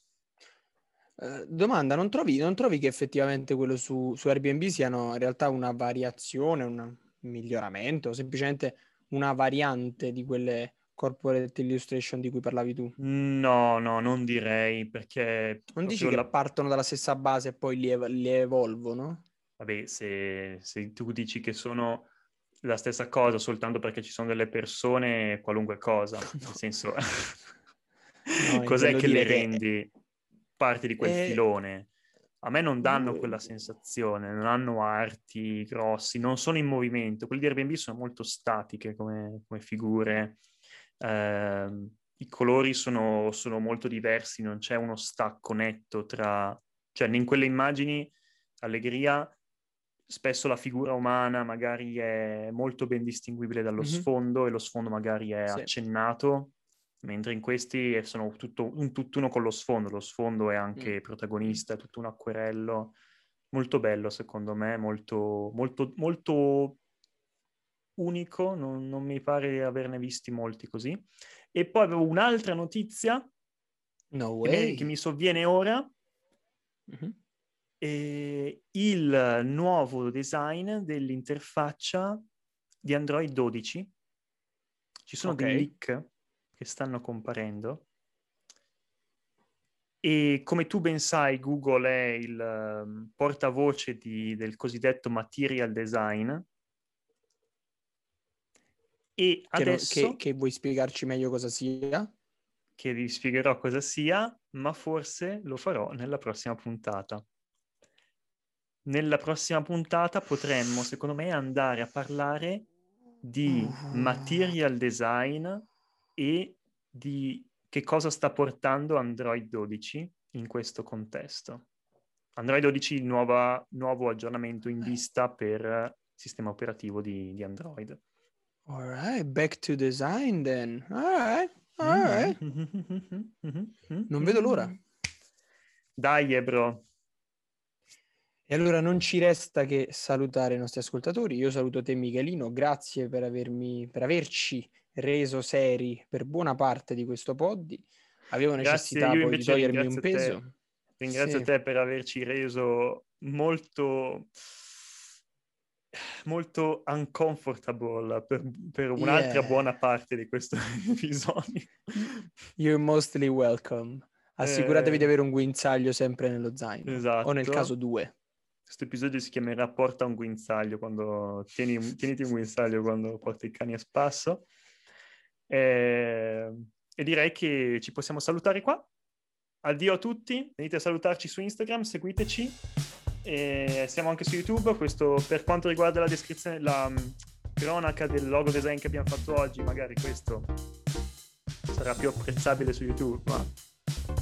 Domanda, non trovi che effettivamente quello su Airbnb siano in realtà una variazione, un miglioramento, semplicemente una variante di quelle corporate illustration di cui parlavi tu? No, non direi, perché... Non dici che partono dalla stessa base e poi li evolvono? Vabbè, se tu dici che sono... la stessa cosa soltanto perché ci sono delle persone, qualunque cosa, nel senso cos'è che le rendi parte di quel filone? A me non danno quella sensazione, non hanno arti grossi, non sono in movimento. Quelli di Airbnb sono molto statiche come figure, i colori sono molto diversi, non c'è uno stacco netto tra... Cioè in quelle immagini Allegria spesso la figura umana magari è molto ben distinguibile dallo sfondo, e lo sfondo magari è accennato, mentre in questi sono tutt'uno con lo sfondo è anche protagonista, è tutto un acquerello, molto bello secondo me, molto, molto, molto unico, non mi pare di averne visti molti così. E poi avevo un'altra notizia che mi sovviene ora. Uh-huh. E il nuovo design dell'interfaccia di Android 12. Ci sono dei leak che stanno comparendo. E come tu ben sai, Google è il portavoce del cosiddetto material design. E adesso... Che vuoi spiegarci meglio cosa sia? Che vi spiegherò cosa sia, ma forse lo farò nella prossima puntata. Nella prossima puntata potremmo, secondo me, andare a parlare di material design e di... che cosa sta portando Android 12 in questo contesto? Android 12, il nuovo aggiornamento in vista per sistema operativo di Android. All right, back to design then. All right, all right. Non vedo l'ora. Dai, bro. E allora non ci resta che salutare i nostri ascoltatori. Io saluto te, Michelino. Grazie per averci reso seri per buona parte di questo pod. Avevo necessità poi di togliermi un peso. Ringrazio te per averci reso molto molto uncomfortable per un'altra buona parte di questo episodio. You're mostly welcome. Assicuratevi di avere un guinzaglio sempre nello zaino, o nel caso 2. Questo episodio si chiamerà Porta un guinzaglio, quando tieniti un guinzaglio quando porti i cani a spasso. E direi che ci possiamo salutare qua. Addio a tutti, venite a salutarci su Instagram, seguiteci, e siamo anche su YouTube. Questo per quanto riguarda la descrizione, la cronaca del logo design che abbiamo fatto oggi, magari questo sarà più apprezzabile su YouTube, ma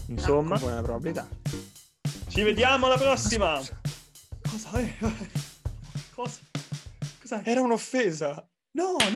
insomma, buona probabilità. Ci vediamo alla prossima. Cosa è? Cosa? Cos'è? Era un'offesa. No, no.